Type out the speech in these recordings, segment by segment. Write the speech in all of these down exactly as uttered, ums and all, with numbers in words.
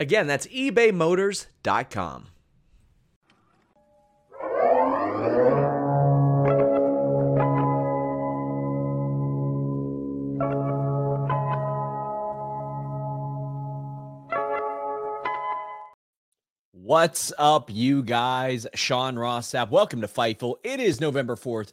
Again, that's ebay motors dot com. What's up, you guys? Sean Ross Sapp. Welcome to Fightful. It is November fourth,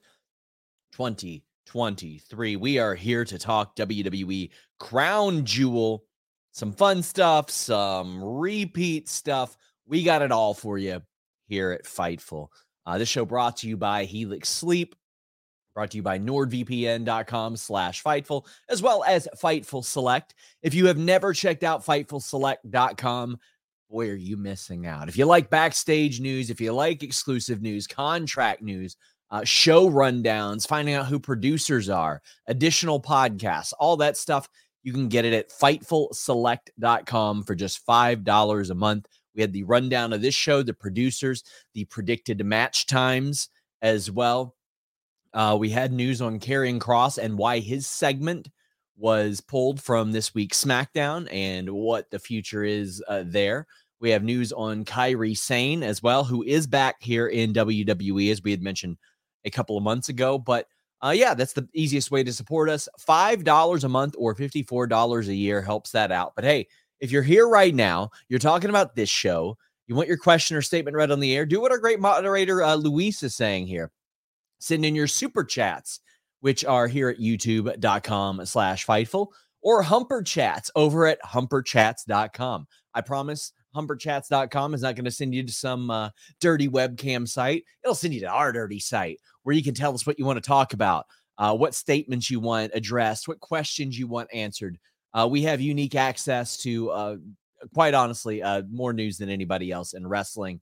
twenty twenty-three. We are here to talk W W E Crown Jewel. Some fun stuff, some repeat stuff. We got it all for you here at Fightful. Uh, this show brought to you by Helix Sleep, brought to you by nord v p n dot com slash Fightful, as well as Fightful Select. If you have never checked out fightful select dot com, boy, are you missing out. If you like backstage news, if you like exclusive news, contract news, uh, show rundowns, finding out who producers are, additional podcasts, all that stuff, you can get it at fightful select dot com for just five dollars a month. We had the rundown of this show, the producers, the predicted match times as well. Uh, we had news on Karrion Kross and why his segment was pulled from this week's SmackDown and what the future is uh, there. We have news on Kairi Sane as well, who is back here in W W E, as we had mentioned a couple of months ago. But uh, yeah, that's the easiest way to support us. five dollars a month or fifty-four dollars a year helps that out. But hey, if you're here right now, you're talking about this show, you want your question or statement read on the air, do what our great moderator uh, Luis is saying here. Send in your super chats, which are here at youtube dot com slash Fightful, or Humper Chats over at humper chats dot com. I promise humper chats dot com is not going to send you to some uh, dirty webcam site. It'll send you to our dirty site where you can tell us what you want to talk about, uh, what statements you want addressed, what questions you want answered. Uh, we have unique access to, uh, quite honestly, uh, more news than anybody else in wrestling.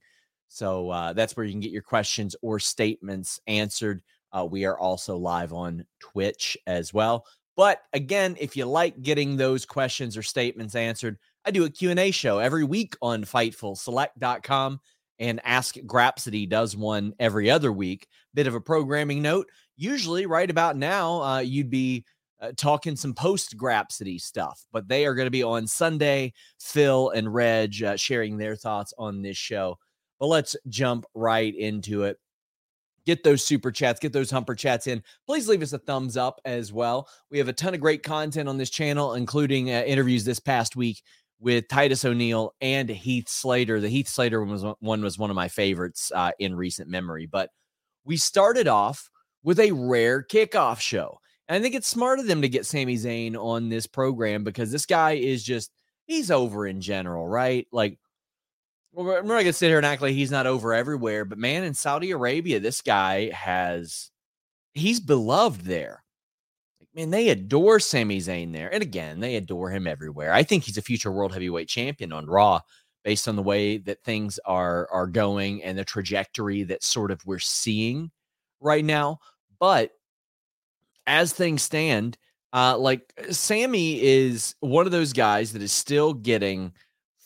So uh, that's where you can get your questions or statements answered. Uh, we are also live on Twitch as well. But again, if you like getting those questions or statements answered, I do a Q and A show every week on fightful select dot com, and Ask Grapsity does one every other week. Bit of a programming note. Usually right about now, uh, you'd be uh, talking some post-Grapsity stuff, but they are going to be on Sunday. Phil and Reg uh, sharing their thoughts on this show. But let's jump right into it. Get those super chats, get those humper chats in. Please leave us a thumbs up as well. We have a ton of great content on this channel, including uh, interviews this past week with Titus O'Neil and Heath Slater. The Heath Slater one was one, was one of my favorites uh, in recent memory. But we started off with a rare kickoff show. And I think it's smart of them to get Sami Zayn on this program because this guy is just, he's over in general, right? Like, we're not going to sit here and act like he's not over everywhere, but man, in Saudi Arabia, this guy has, he's beloved there. Like, man, they adore Sami Zayn there. And again, they adore him everywhere. I think he's a future world heavyweight champion on Raw based on the way that things are, are going and the trajectory that sort of we're seeing right now. But as things stand, uh, like Sami is one of those guys that is still getting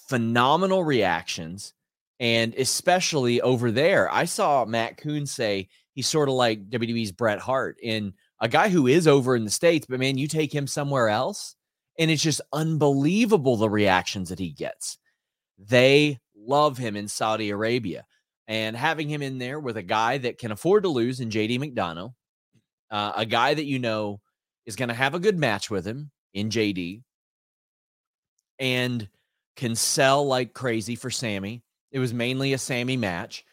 phenomenal reactions, and especially over there. I saw Matt Kuhn say he's sort of like W W E's Bret Hart, and a guy who is over in the States, but man, you take him somewhere else, and it's just unbelievable the reactions that he gets. They love him in Saudi Arabia, and having him in there with a guy that can afford to lose in J D McDonagh, uh, a guy that you know is going to have a good match with him in J D, and can sell like crazy for Sami It was mainly a Sami match.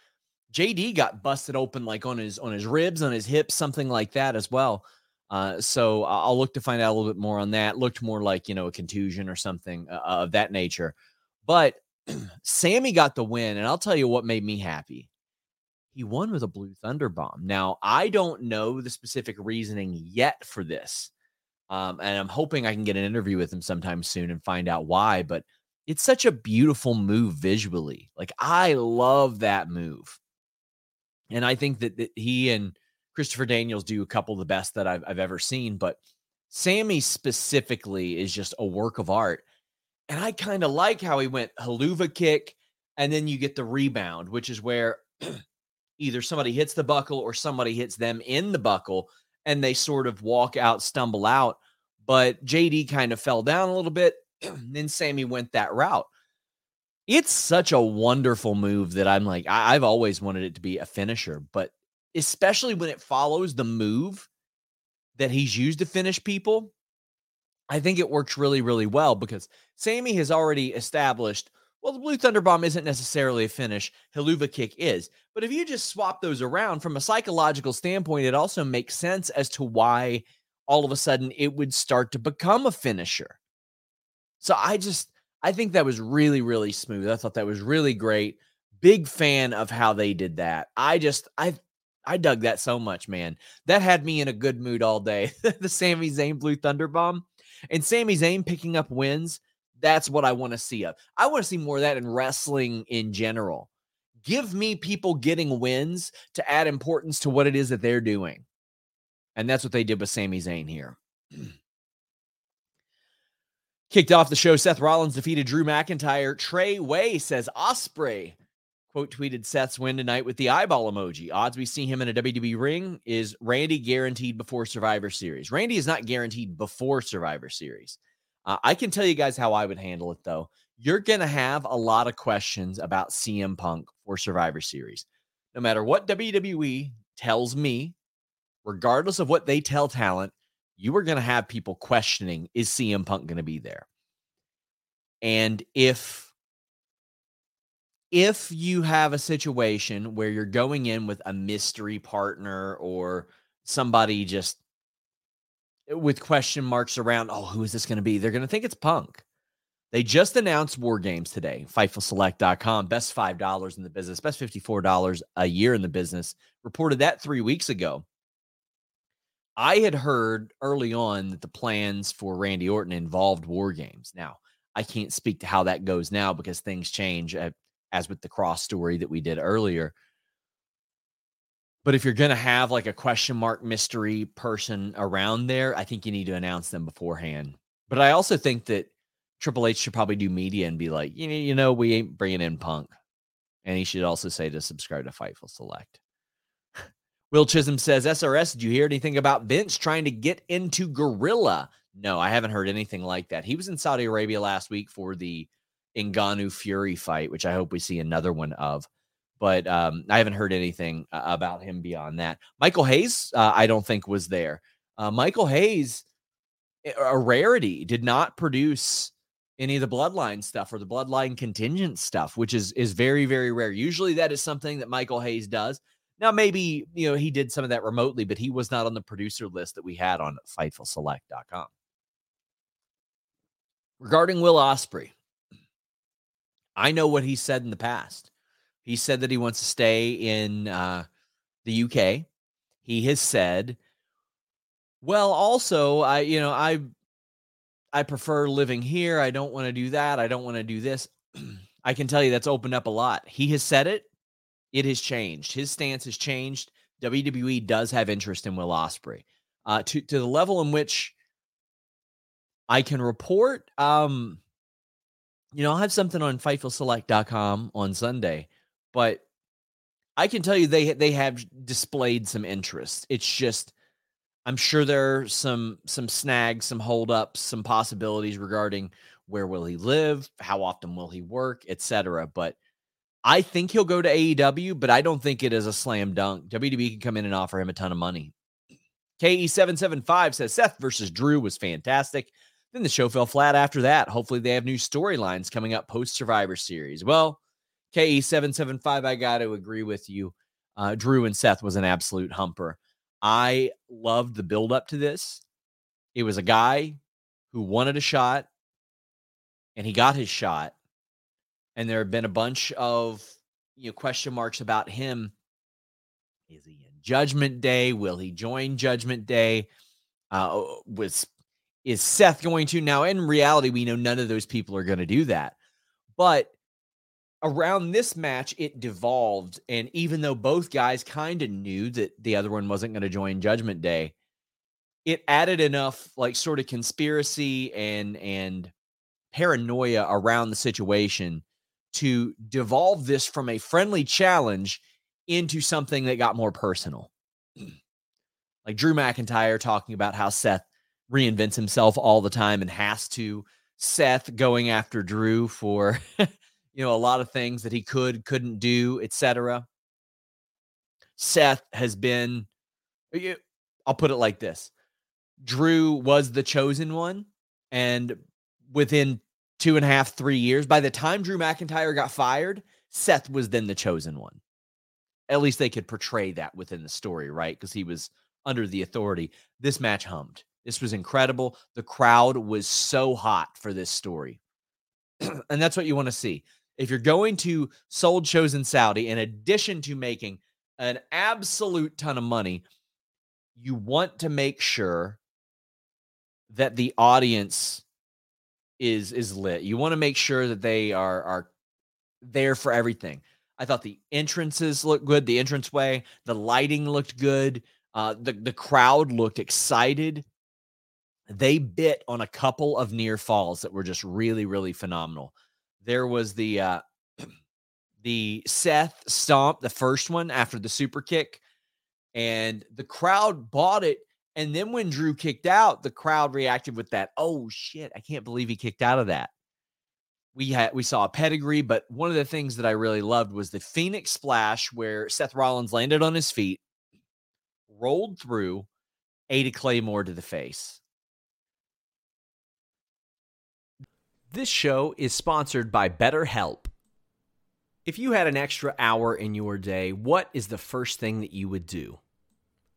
J D got busted open, like on his on his ribs, on his hips, something like that as well. Uh, so I'll look to find out a little bit more on that. Looked more like, you know, a contusion or something uh, of that nature. But Sami got the win, and I'll tell you what made me happy. He won with a Blue Thunder Bomb. Now, I don't know the specific reasoning yet for this. Um, and I'm hoping I can get an interview with him sometime soon and find out why. But it's such a beautiful move visually. Like, I love that move. And I think that, that he and Christopher Daniels do a couple of the best that I've, I've ever seen. But Sami specifically is just a work of art. And I kind of like how he went haluva kick, and then you get the rebound, which is where either somebody hits the buckle or somebody hits them in the buckle, and they sort of walk out, stumble out. But J D kind of fell down a little bit. Then Sami went that route. It's such a wonderful move that I'm like, I- I've always wanted it to be a finisher, but especially when it follows the move that he's used to finish people, I think it works really, really well because Sami has already established, well, the Blue Thunder Bomb isn't necessarily a finish. Helluva kick is. But if you just swap those around from a psychological standpoint, it also makes sense as to why all of a sudden it would start to become a finisher. So I just, I think that was really, really smooth. I thought that was really great. Big fan of how they did that. I just, I I dug that so much, man. That had me in a good mood all day. The Sami Zayn Blue Thunder Bomb. And Sami Zayn picking up wins, that's what I want to see of. I want to see more of that in wrestling in general. Give me people getting wins to add importance to what it is that they're doing. And that's what they did with Sami Zayn here. Kicked off the show, Seth Rollins defeated Drew McIntyre. Trey Way says Ospreay quote tweeted Seth's win tonight with the eyeball emoji. Odds we see him in a W W E ring is Randy guaranteed before Survivor Series. Randy is not guaranteed before Survivor Series. Uh, I can tell you guys how I would handle it, though. You're going to have a lot of questions about C M Punk for Survivor Series. No matter what W W E tells me, regardless of what they tell talent, you are going to have people questioning, is C M Punk going to be there? And if, if you have a situation where you're going in with a mystery partner or somebody just with question marks around, oh, who is this going to be? They're going to think it's Punk. They just announced War Games today. Fightful Select dot com, best five dollars in the business, best fifty-four dollars a year in the business. Reported that three weeks ago. I had heard early on that the plans for Randy Orton involved War Games. Now, I can't speak to how that goes now because things change, uh, as with the Cross story that we did earlier. But if you're going to have like a question mark mystery person around there, I think you need to announce them beforehand. But I also think that Triple H should probably do media and be like, you know, you know, we ain't bringing in Punk. And he should also say to subscribe to Fightful Select. Will Chisholm says, S R S, did you hear anything about Vince trying to get into Gorilla? No, I haven't heard anything like that. He was in Saudi Arabia last week for the Ngannou Fury fight, which I hope we see another one of. But um, I haven't heard anything uh, about him beyond that. Michael Hayes, uh, I don't think, was there. Uh, Michael Hayes, a rarity, did not produce any of the Bloodline stuff or the Bloodline contingent stuff, which is is very, very rare. Usually that is something that Michael Hayes does. Now, maybe, you know, he did some of that remotely, but he was not on the producer list that we had on Fightful Select dot com. Regarding Will Ospreay, I know what he said in the past. He said that he wants to stay in uh, the U K. He has said, well, also, I, you know, I, I prefer living here. I don't want to do that. I don't want to do this. I can tell you that's opened up a lot. He has said it. It has changed. His stance has changed. W W E does have interest in Will Ospreay uh, to, to the level in which I can report. Um, you know, I'll have something on Fightful Select dot com on Sunday. But I can tell you they they have displayed some interest. It's just, I'm sure there are some, some snags, some holdups, some possibilities regarding where will he live, how often will he work, et cetera. But I think he'll go to A E W, but I don't think it is a slam dunk. W W E can come in and offer him a ton of money. K E seven seven five says, Seth versus Drew was fantastic. Then the show fell flat after that. Hopefully they have new storylines coming up post-Survivor Series. Well, K E seven seven five, I got to agree with you. Uh, Drew and Seth was an absolute humper. I loved the build up to this. It was a guy who wanted a shot, and he got his shot. And there have been a bunch of you know question marks about him. Is he in Judgment Day? Will he join Judgment Day? Uh, was is Seth going to? Now, in reality, we know none of those people are going to do that. But around this match, it devolved. And even though both guys kind of knew that the other one wasn't going to join Judgment Day, it added enough like sort of conspiracy and and paranoia around the situation to devolve this from a friendly challenge into something that got more personal. Like Drew McIntyre talking about how Seth reinvents himself all the time and has to. Seth going after Drew for you know a lot of things that he could, couldn't do, et cetera. Seth has been, I'll put it like this. Drew was the chosen one, and within two and a half, three years, by the time Drew McIntyre got fired, Seth was then the chosen one. At least they could portray that within the story, right? Because he was under the authority. This match hummed. This was incredible. The crowd was so hot for this story. And that's what you want to see. If you're going to Sold Chosen Saudi, in addition to making an absolute ton of money, you want to make sure that the audience is is lit. You want to make sure that they are are there for everything. I thought the entrances looked good, the entranceway, the lighting looked good, uh, the, the crowd looked excited. They bit on a couple of near falls that were just really, really phenomenal. There was the uh, the Seth stomp, the first one after the super kick, and the crowd bought it. And then when Drew kicked out, the crowd reacted with that, oh shit, I can't believe he kicked out of that. We had we saw a pedigree, but one of the things that I really loved was the Phoenix Splash, where Seth Rollins landed on his feet, rolled through, ate a Claymore to the face. This show is sponsored by BetterHelp. If you had an extra hour in your day, what is the first thing that you would do?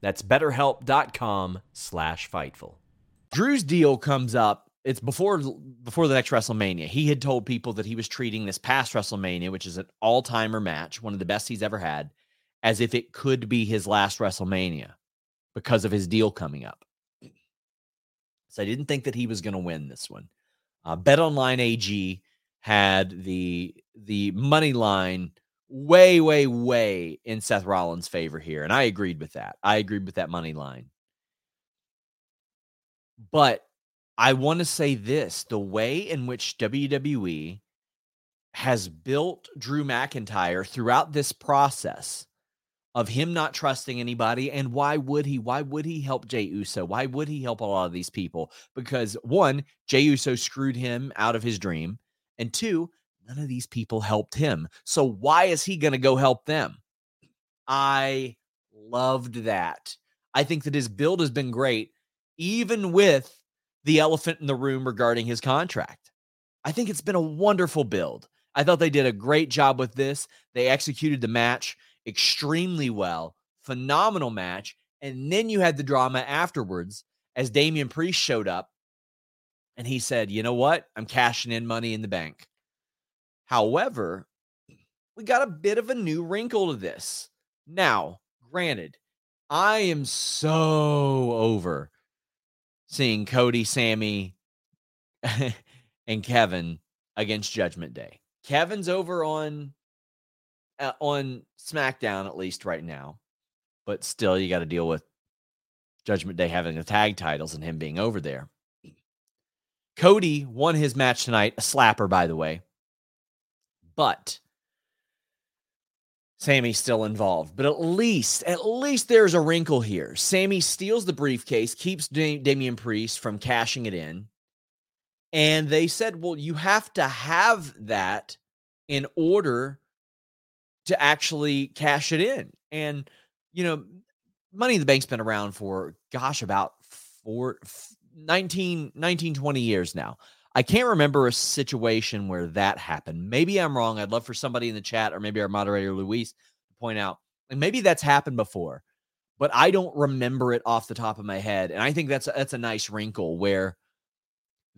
That's betterhelp.com slash Fightful. Drew's deal comes up. It's before before the next WrestleMania. He had told people that he was treating this past WrestleMania, which is an all-timer match, one of the best he's ever had, as if it could be his last WrestleMania because of his deal coming up. So I didn't think that he was going to win this one. Uh, BetOnline A G had the the money line way, way, way in Seth Rollins' favor here, and I agreed with that. I agreed with that money line. But I want to say this. The way in which W W E has built Drew McIntyre throughout this process of him not trusting anybody. And why would he? Why would he help Jey Uso? Why would he help a lot of these people? Because one, Jey Uso screwed him out of his dream. And two, none of these people helped him. So why is he going to go help them? I loved that. I think that his build has been great, even with the elephant in the room regarding his contract. I think it's been a wonderful build. I thought they did a great job with this. They executed the match extremely well. Phenomenal match. And then you had the drama afterwards as Damian Priest showed up and he said, you know what? I'm cashing in Money in the Bank. However, we got a bit of a new wrinkle to this. Now, granted, I am so over seeing Cody, Sami, and Kevin against Judgment Day. Kevin's over on uh, on SmackDown, at least right now. But still, you got to deal with Judgment Day having the tag titles and him being over there. Cody won his match tonight. A slapper, by the way. But Sami's still involved, but at least, at least there's a wrinkle here. Sami steals the briefcase, keeps Dam- Damian Priest from cashing it in. And they said, well, you have to have that in order to actually cash it in. And, you know, Money in the Bank's been around for, gosh, about four, nineteen, nineteen, twenty years now. I can't remember a situation where that happened. Maybe I'm wrong. I'd love for somebody in the chat or maybe our moderator, Luis, to point out. And maybe that's happened before, but I don't remember it off the top of my head. And I think that's a, that's a nice wrinkle where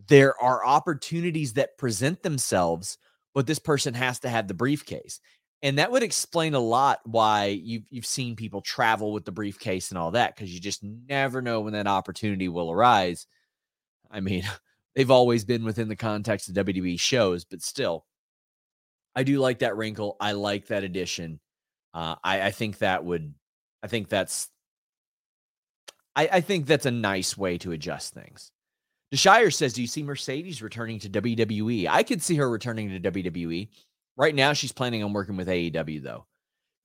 there are opportunities that present themselves, but this person has to have the briefcase. And that would explain a lot why you've, you've seen people travel with the briefcase and all that, because you just never know when that opportunity will arise. I mean... They've always been within the context of W W E shows, but still, I do like that wrinkle. I like that addition. Uh, I, I think that would, I think that's, I, I think that's a nice way to adjust things. DeShire says, do you see Mercedes returning to W W E? I could see her returning to W W E. Right now, she's planning on working with A E W, though.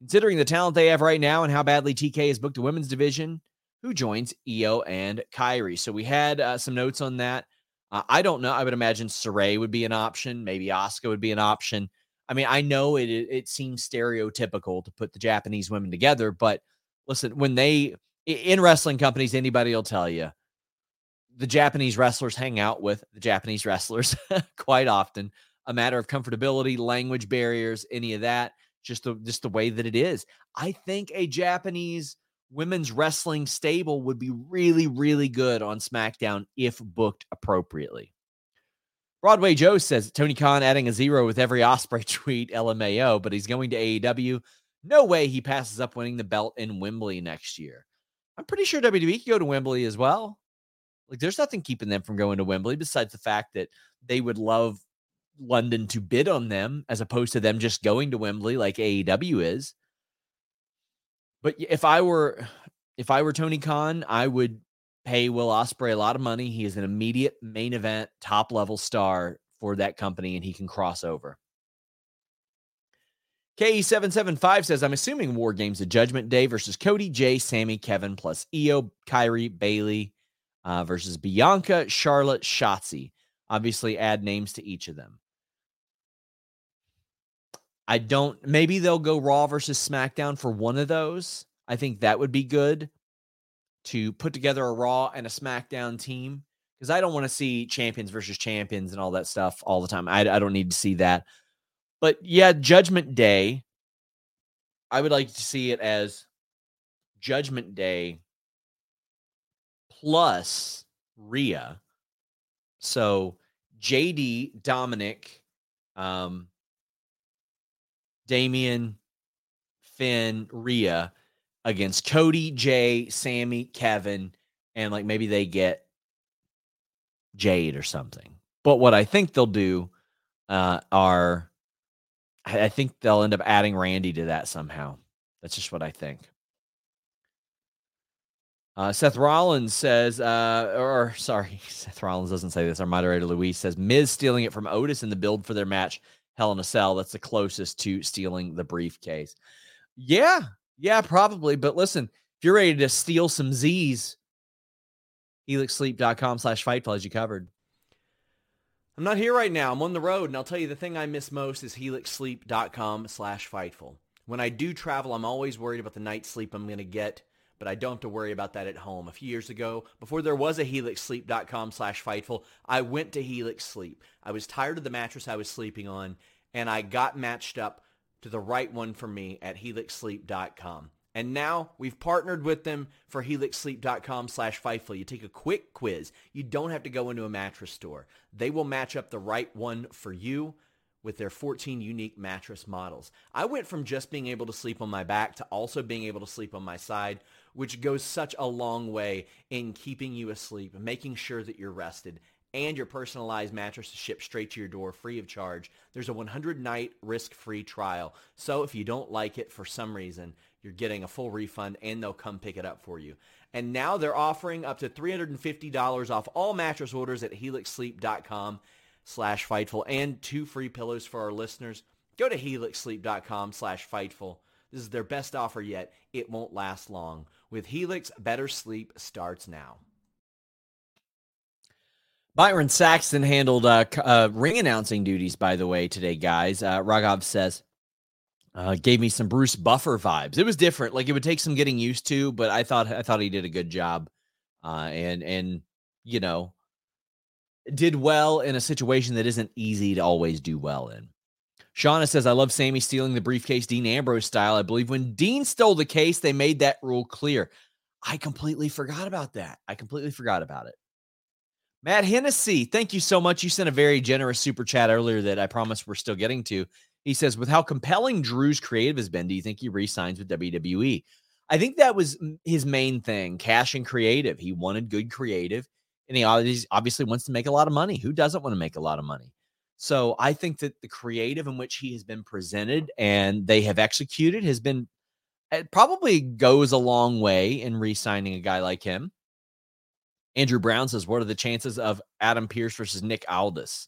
Considering the talent they have right now and how badly T K has booked a women's division, who joins Io and Kairi? So we had uh, some notes on that. Uh, I don't know. I would imagine Saray would be an option. Maybe Asuka would be an option. I mean, I know it, it it seems stereotypical to put the Japanese women together, but listen, when they, in wrestling companies, anybody will tell you, the Japanese wrestlers hang out with the Japanese wrestlers quite often. A matter of comfortability, language barriers, any of that, just the, just the way that it is. I think a Japanese women's wrestling stable would be really, really good on SmackDown if booked appropriately. Broadway Joe says, Tony Khan adding a zero with every Ospreay tweet, L M A O, but he's going to A E W. No way he passes up winning the belt in Wembley next year. I'm pretty sure W W E can go to Wembley as well. Like, there's nothing keeping them from going to Wembley besides the fact that they would love London to bid on them as opposed to them just going to Wembley like A E W is. But if I were if I were Tony Khan, I would pay Will Ospreay a lot of money. He is an immediate main event, top-level star for that company, and he can cross over. K E seven seven five says, I'm assuming War Games at Judgment Day versus Cody, Jey, Sami, Kevin, plus Io, Kairi, Bayley, uh, versus Bianca, Charlotte, Shotzi. Obviously, add names to each of them. I don't, maybe they'll go Raw versus SmackDown for one of those. I think that would be good to put together a Raw and a SmackDown team, because I don't want to see champions versus champions and all that stuff all the time. I, I don't need to see that. But yeah, Judgment Day, I would like to see it as Judgment Day plus Rhea. So J D, Dominic, um, Damian, Finn, Rhea against Cody, Jey, Sami, Kevin, and like maybe they get Jade or something. But what I think they'll do uh, are, I think they'll end up adding Randy to that somehow. That's just what I think. Uh, Seth Rollins says, uh, or sorry, Seth Rollins doesn't say this. Our moderator, Luis, says Miz stealing it from Otis in the build for their match. Hell in a Cell, that's the closest to stealing the briefcase. Yeah, yeah, probably. But listen, if you're ready to steal some Z's, helix sleep dot com slash Fightful as you covered. I'm not here right now. I'm on the road, and I'll tell you the thing I miss most is helix sleep dot com slash Fightful. When I do travel, I'm always worried about the night's sleep I'm going to get, but I don't have to worry about that at home. A few years ago, before there was a helix sleep dot com slash fightful, I went to Helix Sleep. I was tired of the mattress I was sleeping on, and I got matched up to the right one for me at helix sleep dot com. And now we've partnered with them for helix sleep dot com slash fightful. You take a quick quiz. You don't have to go into a mattress store. They will match up the right one for you with their fourteen unique mattress models. I went from just being able to sleep on my back to also being able to sleep on my side, which goes such a long way in keeping you asleep, making sure that you're rested, and your personalized mattress is shipped straight to your door free of charge. There's a one hundred night risk-free trial. So if you don't like it for some reason, you're getting a full refund and they'll come pick it up for you. And now they're offering up to three hundred fifty dollars off all mattress orders at helix sleep dot com slash fightful and two free pillows for our listeners. Go to helix sleep dot com slash fightful. This is their best offer yet. It won't last long. With Helix, better sleep starts now. Byron Saxton handled uh, uh, ring announcing duties, by the way, today, guys. Uh, Raghav says, uh, gave me some Bruce Buffer vibes. It was different. Like, it would take some getting used to, but I thought I thought he did a good job. Uh, and, and you know, did well in a situation that isn't easy to always do well in. Shauna says, I love Sammy stealing the briefcase Dean Ambrose style. I believe when Dean stole the case, they made that rule clear. I completely forgot about that. I completely forgot about it. Matt Hennessy, thank you so much. You sent a very generous super chat earlier that I promise we're still getting to. He says, with how compelling Drew's creative has been, do you think he re-signs with W W E? I think that was his main thing, cash and creative. He wanted good creative, and he obviously wants to make a lot of money. Who doesn't want to make a lot of money? So I think that the creative in which he has been presented and they have executed has been, it probably goes a long way in re-signing a guy like him. Andrew Brown says, what are the chances of Adam Pearce versus Nick Aldis?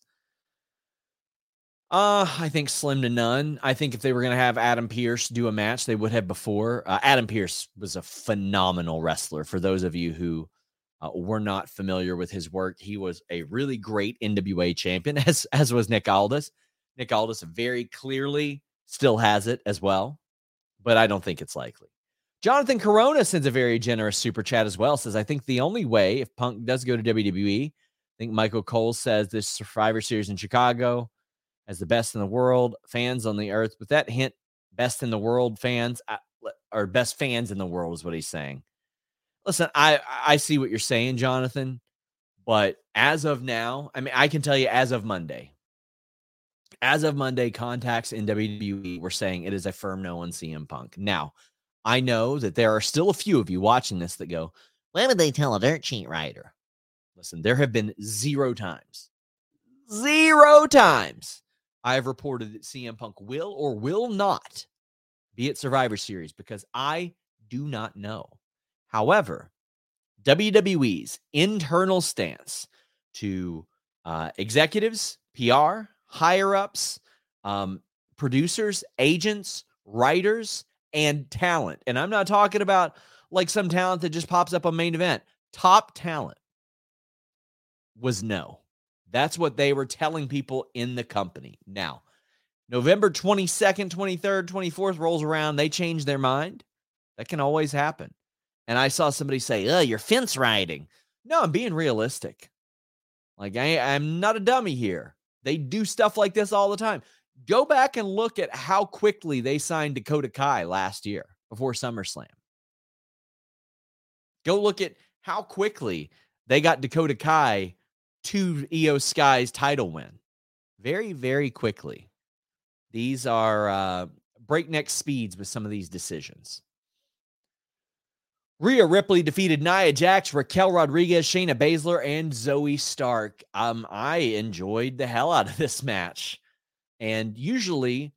Uh, I think slim to none. I think if they were going to have Adam Pearce do a match, they would have before. Uh, Adam Pearce was a phenomenal wrestler. For those of you who uh, were not familiar with his work, he was a really great N W A champion, as, as was Nick Aldis. Nick Aldis very clearly still has it as well, but I don't think it's likely. Jonathan Corona sends a very generous super chat as well. Says, I think the only way if Punk does go to W W E, I think Michael Cole says this Survivor Series in Chicago as the best in the world, fans on the earth. With that hint, best in the world fans, or best fans in the world is what he's saying. Listen, I, I see what you're saying, Jonathan, but as of now, I mean, I can tell you as of Monday, as of Monday, contacts in W W E were saying it is a firm no on C M Punk. Now, I know that there are still a few of you watching this that go, why would they tell a dirt sheet writer? Listen, there have been zero times, zero times I have reported that C M Punk will or will not be at Survivor Series because I do not know. However, W W E's internal stance to uh, executives, P R, higher-ups, um, producers, agents, writers, and talent. And I'm not talking about like some talent that just pops up on main event. Top talent was no. That's what they were telling people in the company. Now, November twenty-second, twenty-third, twenty-fourth rolls around. They change their mind. That can always happen. And I saw somebody say, oh, you're fence riding. No, I'm being realistic. Like I, I'm not a dummy here. They do stuff like this all the time. Go back and look at how quickly they signed Dakota Kai last year before SummerSlam. Go look at how quickly they got Dakota Kai to I Y O Sky's title win. Very, very quickly. These are uh, breakneck speeds with some of these decisions. Rhea Ripley defeated Nia Jax, Raquel Rodriguez, Shayna Baszler, and Zoe Stark. Um, I enjoyed the hell out of this match. And usually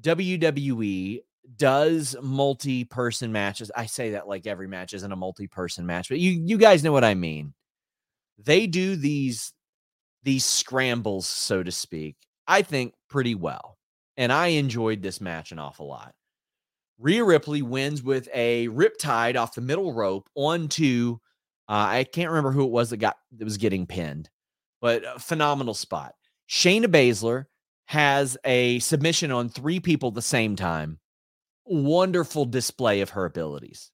W W E does multi-person matches. I say that like every match isn't a multi-person match, but you you guys know what I mean. They do these, these scrambles, so to speak, I think pretty well. And I enjoyed this match an awful lot. Rhea Ripley wins with a riptide off the middle rope onto, uh, I can't remember who it was that got that was getting pinned, but a phenomenal spot. Shayna Baszler has a submission on three people at the same time. Wonderful display of her abilities.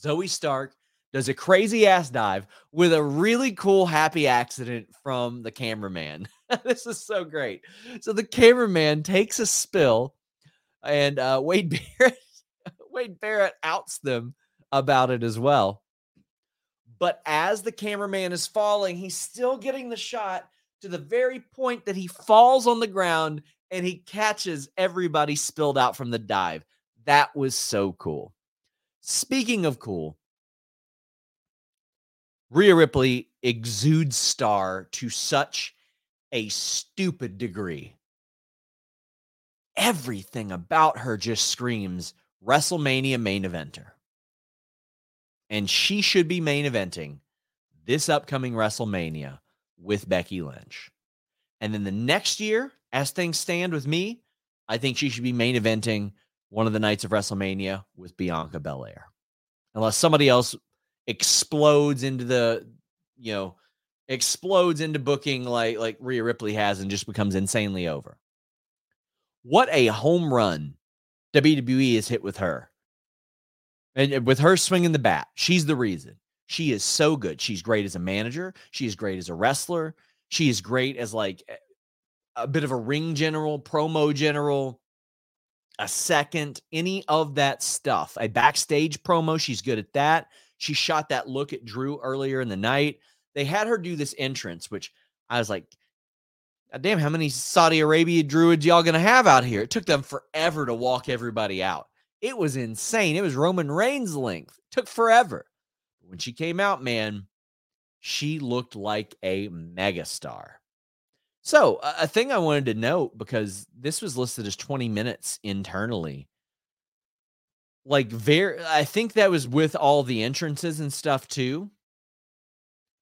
Zoe Stark does a crazy ass dive with a really cool happy accident from the cameraman. This is so great. So the cameraman takes a spill, and uh, Wade Barrett, Wade Barrett outs them about it as well. But as the cameraman is falling, he's still getting the shot to the very point that he falls on the ground and he catches everybody spilled out from the dive. That was so cool. Speaking of cool, Rhea Ripley exudes star to such a stupid degree. Everything about her just screams WrestleMania main eventer. And she should be main eventing this upcoming WrestleMania with Becky Lynch. And then the next year, as things stand with me, I think she should be main eventing one of the nights of WrestleMania with Bianca Belair. Unless somebody else explodes into the, you know, explodes into booking like, like Rhea Ripley has and just becomes insanely over. What a home run W W E has hit with her. And with her swinging the bat, she's the reason. She is so good. She's great as a manager. She is great as a wrestler. She is great as like a bit of a ring general, promo general, a second, any of that stuff. A backstage promo, she's good at that. She shot that look at Drew earlier in the night. They had her do this entrance, which I was like, damn, how many Saudi Arabia Druids y'all going to have out here? It took them forever to walk everybody out. It was insane. It was Roman Reigns length. It took forever. When she came out, man, she looked like a megastar. So a thing I wanted to note, because this was listed as twenty minutes internally. Like very, I think that was with all the entrances and stuff too.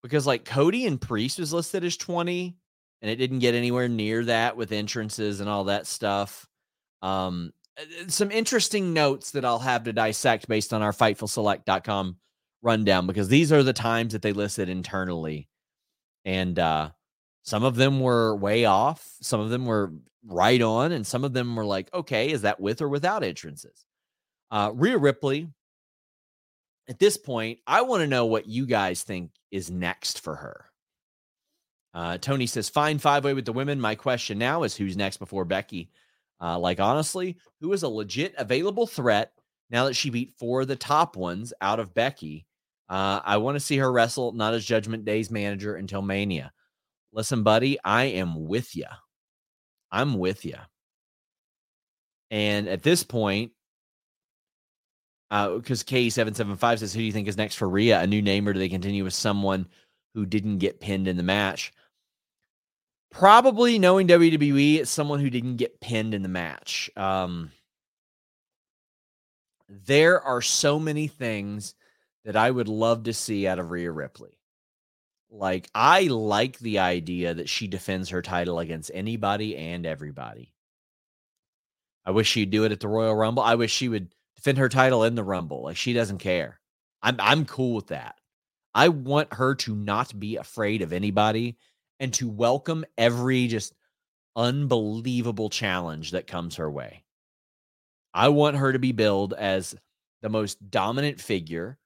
Because like Cody and Priest was listed as twenty, and it didn't get anywhere near that with entrances and all that stuff. Um, Some interesting notes that I'll have to dissect based on our Fightful Select dot com rundown, because these are the times that they listed internally. And uh, some of them were way off. Some of them were right on. And some of them were like, okay, is that with or without entrances? Uh, Rhea Ripley, at this point, I want to know what you guys think is next for her. Uh, Tony says, fine five-way with the women. My question now is who's next before Becky? Uh, like, honestly, who is a legit available threat now that she beat four of the top ones out of Becky? Uh, I want to see her wrestle, not as Judgment Day's manager until Mania. Listen, buddy, I am with you. I'm with you. And at this point, because uh, K E seven seven five says, who do you think is next for Rhea? A new name, or do they continue with someone who didn't get pinned in the match? Probably, knowing W W E, it's someone who didn't get pinned in the match. Um, there are so many things that I would love to see out of Rhea Ripley. Like, I like the idea that she defends her title against anybody and everybody. I wish she'd do it at the Royal Rumble. I wish she would defend her title in the Rumble. Like, she doesn't care. I'm I'm cool with that. I want her to not be afraid of anybody, and to welcome every just unbelievable challenge that comes her way. I want her to be billed as the most dominant figure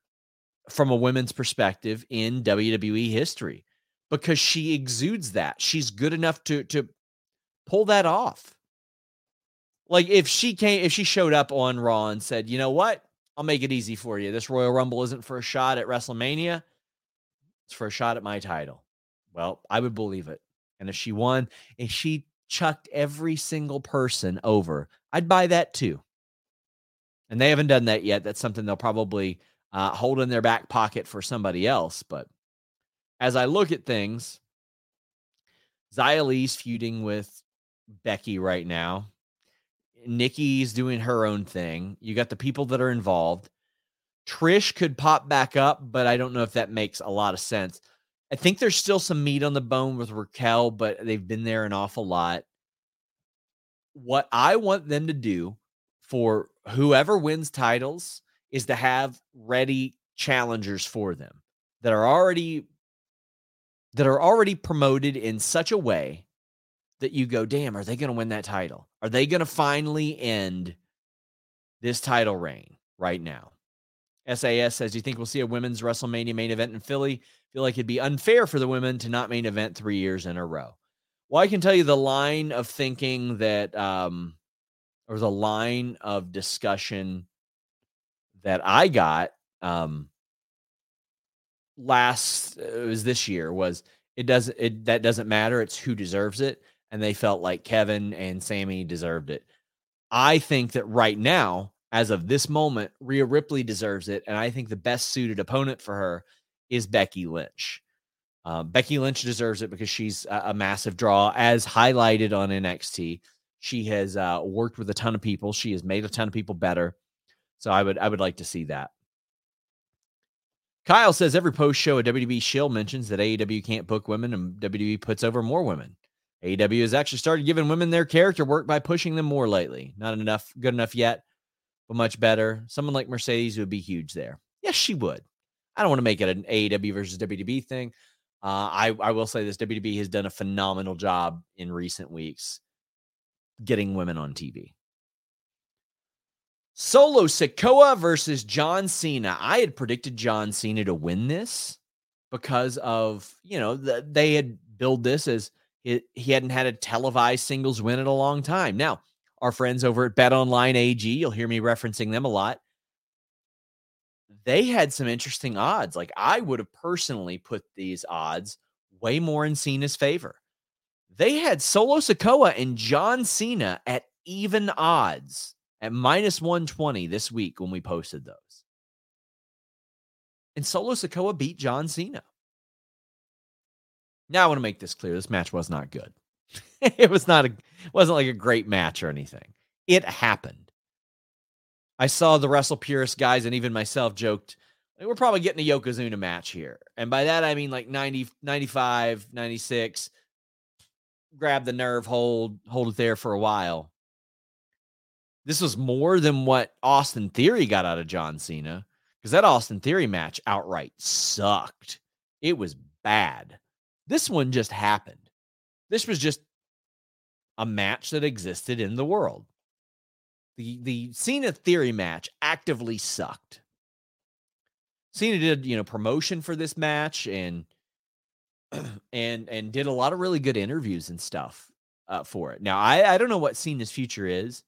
from a women's perspective in W W E history, because she exudes that. She's good enough to, to pull that off. Like, if she came, if she showed up on Raw and said, you know what, I'll make it easy for you. This Royal Rumble isn't for a shot at WrestleMania. It's for a shot at my title. Well, I would believe it. And if she won, if she chucked every single person over, I'd buy that too. And they haven't done that yet. That's something they'll probably uh, hold in their back pocket for somebody else. But as I look at things, Xia Lee's feuding with Becky right now. Nikki's doing her own thing. You got the people that are involved. Trish could pop back up, but I don't know if that makes a lot of sense. I think there's still some meat on the bone with Raquel, but they've been there an awful lot. What I want them to do for whoever wins titles is to have ready challengers for them that are already that are already promoted in such a way that you go, damn, are they going to win that title? Are they going to finally end this title reign right now? S A S says, do you think we'll see a women's WrestleMania main event in Philly? Feel like it'd be unfair for the women to not main event three years in a row. Well, I can tell you the line of thinking that, um, or the line of discussion that I got um, last, it was this year, was it doesn't, it, that doesn't matter. It's who deserves it. And they felt like Kevin and Sami deserved it. I think that right now, as of this moment, Rhea Ripley deserves it. And I think the best suited opponent for her is Becky Lynch. Uh, Becky Lynch deserves it because she's a, a massive draw, as highlighted on N X T. She has uh, worked with a ton of people. She has made a ton of people better. So I would, I would like to see that. Kyle says every post show a W W E shill mentions that A E W can't book women and W W E puts over more women. A E W has actually started giving women their character work by pushing them more lately. Not enough, good enough yet, but much better. Someone like Mercedes would be huge there. Yes, she would. I don't want to make it an A E W versus W W E thing. Uh, I, I will say this, W W E has done a phenomenal job in recent weeks getting women on T V. Solo Sikoa versus John Cena. I had predicted John Cena to win this because of, you know, the, they had billed this as it, he hadn't had a televised singles win in a long time. Now, our friends over at BetOnline A G, you'll hear me referencing them a lot. They had some interesting odds. Like, I would have personally put these odds way more in Cena's favor. They had Solo Sikoa and John Cena at even odds at minus one twenty this week when we posted those. And Solo Sikoa beat John Cena. Now I want to make this clear. This match was not good. It was not a, wasn't like a great match or anything. It happened. I saw the wrestle purist guys and even myself joked, we're probably getting a Yokozuna match here. And by that, I mean like ninety, ninety-five, ninety-six, grab the nerve, hold, hold it there for a while. This was more than what Austin Theory got out of John Cena, because that Austin Theory match outright sucked. It was bad. This one just happened. This was just a match that existed in the world. The the Cena Theory match actively sucked. Cena did, you know, promotion for this match and and and did a lot of really good interviews and stuff uh, for it. Now I, I don't know what Cena's future is,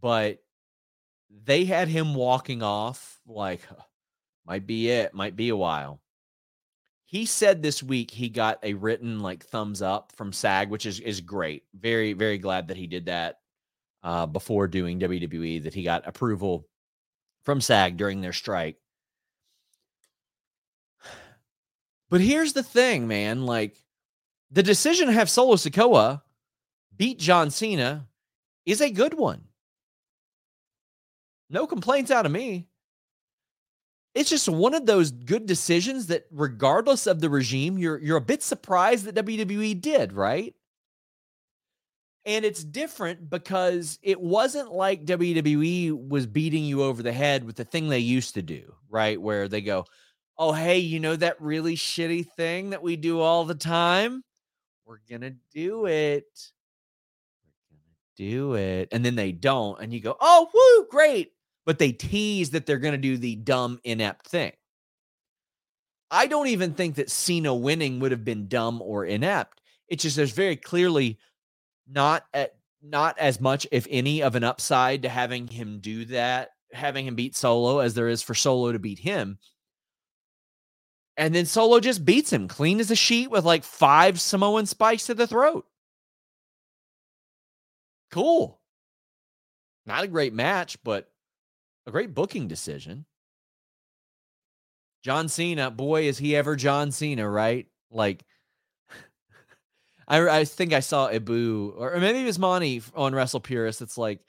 but they had him walking off like might be it, might be a while. He said this week he got a written like thumbs up from SAG, which is, is great. Very, very glad that he did that uh, before doing W W E, that he got approval from SAG during their strike. But here's the thing, man. Like, the decision to have Solo Sikoa beat John Cena is a good one. No complaints out of me. It's just one of those good decisions that regardless of the regime, you're you're a bit surprised that W W E did, right? And it's different because it wasn't like W W E was beating you over the head with the thing they used to do, right? Where they go, oh, hey, you know that really shitty thing that we do all the time? We're going to do it. We're going to do it. And then they don't. And you go, oh, woo, great. But they tease that they're going to do the dumb, inept thing. I don't even think that Cena winning would have been dumb or inept. It's just there's very clearly not at, not as much, if any, of an upside to having him do that, having him beat Solo, as there is for Solo to beat him. And then Solo just beats him clean as a sheet with like five Samoan spikes to the throat. Cool. Not a great match, but a great booking decision. John Cena, boy, is he ever John Cena, right? Like, I, I think I saw Ibu, or maybe it was Monty on Wrestle Purist. It's like,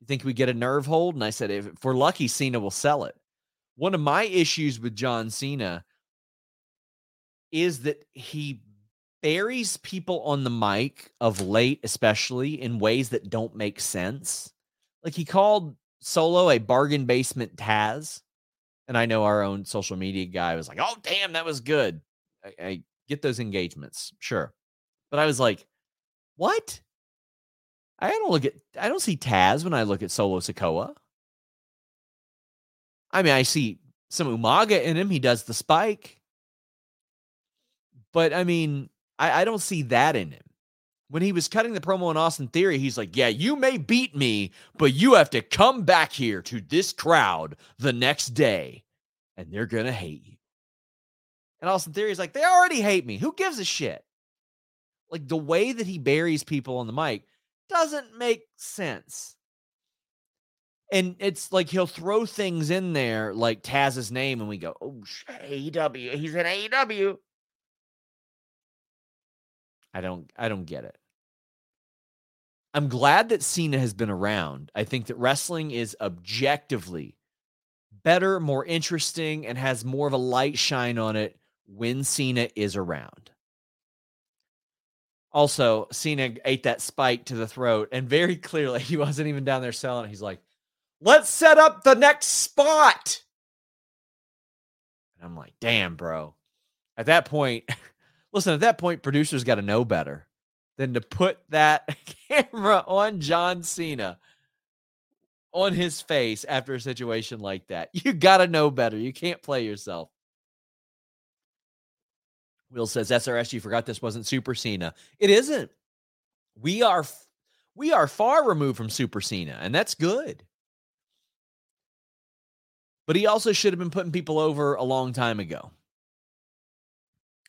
you think we get a nerve hold? And I said, if, if we're lucky, Cena will sell it. One of my issues with John Cena is that he buries people on the mic of late, especially in ways that don't make sense. Like, he called Solo a bargain basement Taz, and I know our own social media guy was like, oh damn, that was good. I, I get those engagements, sure, but I was like, what? I don't look at I don't see Taz when I look at Solo Sikoa. I mean, I see some Umaga in him. He does the spike. But, I mean, I, I don't see that in him. When he was cutting the promo in Austin Theory, he's like, yeah, you may beat me, but you have to come back here to this crowd the next day, and they're going to hate you. And Austin Theory's like, they already hate me. Who gives a shit? Like, the way that he buries people on the mic doesn't make sense. And it's like he'll throw things in there, like Taz's name, and we go, oh, A E W, he's in A E W. I don't, I don't get it. I'm glad that Cena has been around. I think that wrestling is objectively better, more interesting, and has more of a light shine on it when Cena is around. Also, Cena ate that spike to the throat, and very clearly he wasn't even down there selling it. He's like, let's set up the next spot. And I'm like, damn, bro. At that point... Listen, at that point, producers got to know better than to put that camera on John Cena, on his face after a situation like that. You got to know better. You can't play yourself. Will says, S R S, you forgot this wasn't Super Cena. It isn't. We are, we are far removed from Super Cena, and that's good. But he also should have been putting people over a long time ago.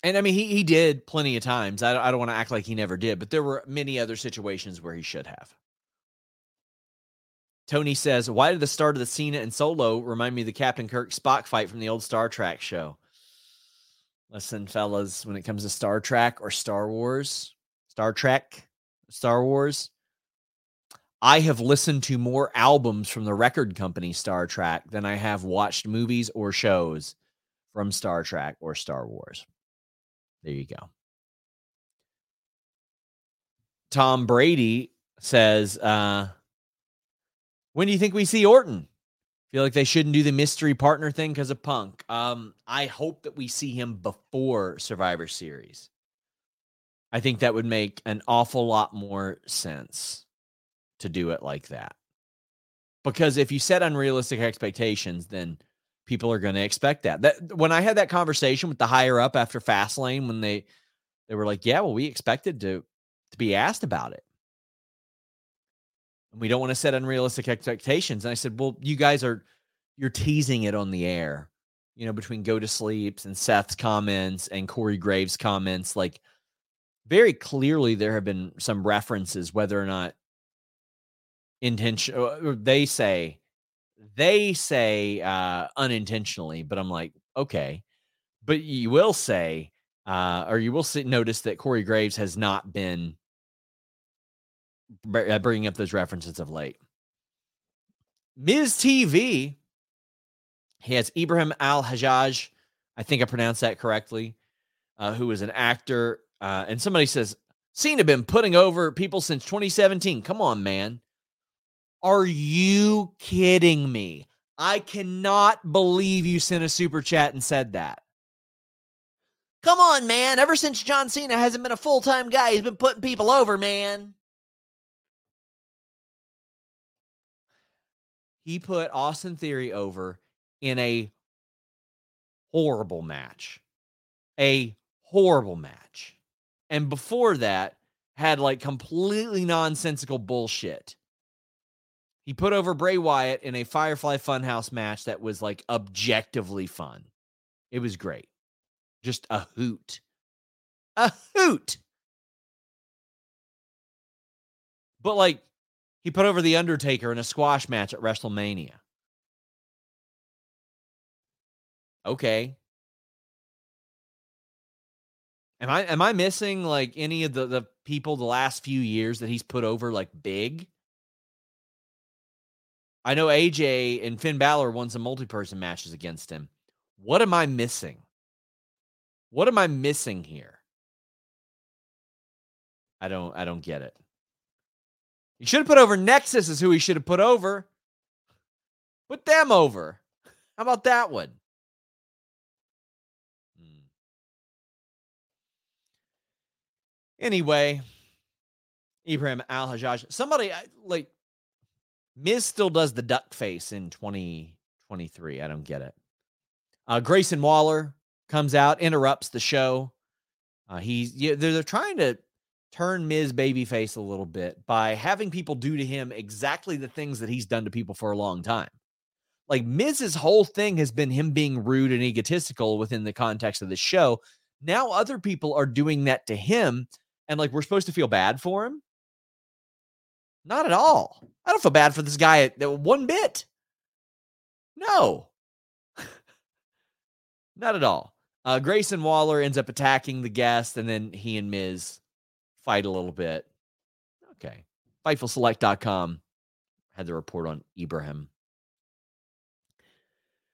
And, I mean, he he did plenty of times. I don't, I don't want to act like he never did, but there were many other situations where he should have. Tony says, why did the start of the Cena and Solo remind me of the Captain Kirk Spock fight from the old Star Trek show? Listen, fellas, when it comes to Star Trek or Star Wars, Star Trek, Star Wars, I have listened to more albums from the record company Star Trek than I have watched movies or shows from Star Trek or Star Wars. There you go. Tom Brady says, uh, when do you think we see Orton? Feel like they shouldn't do the mystery partner thing because of Punk. Um, I hope that we see him before Survivor Series. I think that would make an awful lot more sense to do it like that. Because if you set unrealistic expectations, then people are going to expect that. That when I had that conversation with the higher up after Fastlane, when they, they were like, yeah, well, we expected to, to be asked about it. And we don't want to set unrealistic expectations. And I said, well, you guys are, you're teasing it on the air, you know, between Go to Sleeps and Seth's comments and Corey Graves' comments. Like, very clearly there have been some references, whether or not intention, or they say, They say uh, unintentionally, but I'm like, okay. But you will say, uh, or you will see, notice that Corey Graves has not been b- bringing up those references of late. Miz T V, he has Ibrahim Al-Hajjaj, I think I pronounced that correctly, uh, who is an actor. Uh, and somebody says, Cena been putting over people since twenty seventeen. Come on, man. Are you kidding me? I cannot believe you sent a super chat and said that. Come on, man. Ever since John Cena hasn't been a full-time guy, he's been putting people over, man. He put Austin Theory over in a horrible match. A horrible match. And before that, had like completely nonsensical bullshit. He put over Bray Wyatt in a Firefly Funhouse match that was, like, objectively fun. It was great. Just a hoot. A hoot! But, like, he put over The Undertaker in a squash match at WrestleMania. Okay. Am I am I missing, like, any of the, the people the last few years that he's put over, like, big? I know A J and Finn Balor won some multi-person matches against him. What am I missing? What am I missing here? I don't I don't get it. He should have put over Nexus is who he should have put over. Put them over. How about that one? Hmm. Anyway, Ibrahim Al-Hajjaj. Somebody, like, Miz still does the duck face in twenty twenty-one. twenty-three. I don't get it. Uh, Grayson Waller comes out, interrupts the show. Uh, he's yeah, they're, they're trying to turn Miz babyface a little bit by having people do to him exactly the things that he's done to people for a long time. Like, Miz's whole thing has been him being rude and egotistical within the context of the show. Now other people are doing that to him, and, like, we're supposed to feel bad for him? Not at all. I don't feel bad for this guy at, at one bit. No. Not at all. Uh, Grayson Waller ends up attacking the guest, and then he and Miz fight a little bit. Okay. Fightful Select dot com had the report on Ibrahim.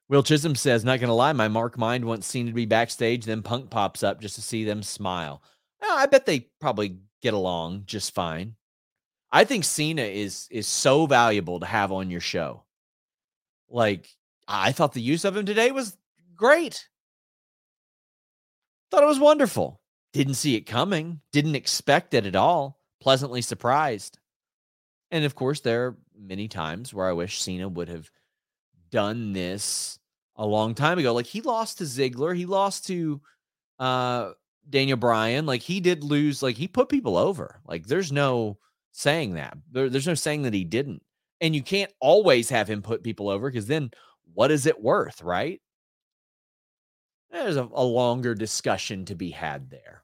Will Chisholm says, not going to lie, my Mark Mind wants Cena to be backstage, then Punk pops up just to see them smile. Well, I bet they probably get along just fine. I think Cena is is so valuable to have on your show. Like, I thought the use of him today was great. Thought it was wonderful. Didn't see it coming. Didn't expect it at all. Pleasantly surprised. And, of course, there are many times where I wish Cena would have done this a long time ago. Like, he lost to Ziggler. He lost to uh, Daniel Bryan. Like, he did lose. Like, he put people over. Like, there's no saying that. There, there's no saying that he didn't. And you can't always have him put people over, because then what is it worth, right? There's a, a longer discussion to be had there.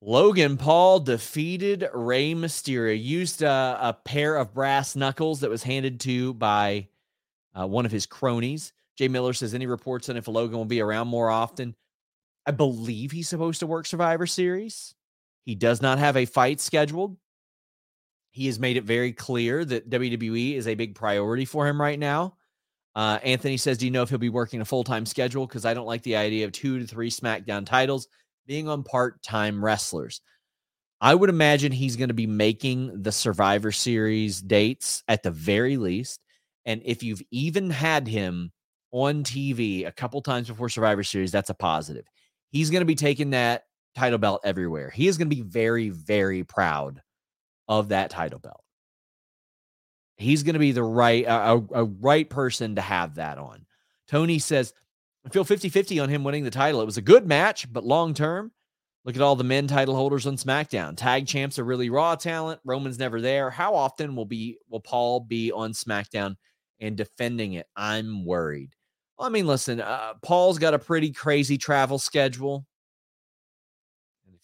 Logan Paul defeated Rey Mysterio, used a, a pair of brass knuckles that was handed to by uh, one of his cronies. Jay Miller says, any reports on if Logan will be around more often? I believe he's supposed to work Survivor Series. He does not have a fight scheduled. He has made it very clear that W W E is a big priority for him right now. Uh, Anthony says, do you know if he'll be working a full-time schedule? Because I don't like the idea of two to three SmackDown titles being on part-time wrestlers. I would imagine he's going to be making the Survivor Series dates at the very least. And if you've even had him on T V a couple times before Survivor Series, that's a positive. He's going to be taking that title belt everywhere. He is going to be very, very proud of that title belt. He's going to be the right, uh, a, a right person to have that on. Tony says, I feel fifty-fifty on him winning the title. It was a good match, but long-term, look at all the men title holders on SmackDown. Tag champs are really Raw talent. Roman's never there. How often will be will Paul be on SmackDown and defending it? I'm worried. Well, I mean, listen, uh, Paul's got a pretty crazy travel schedule.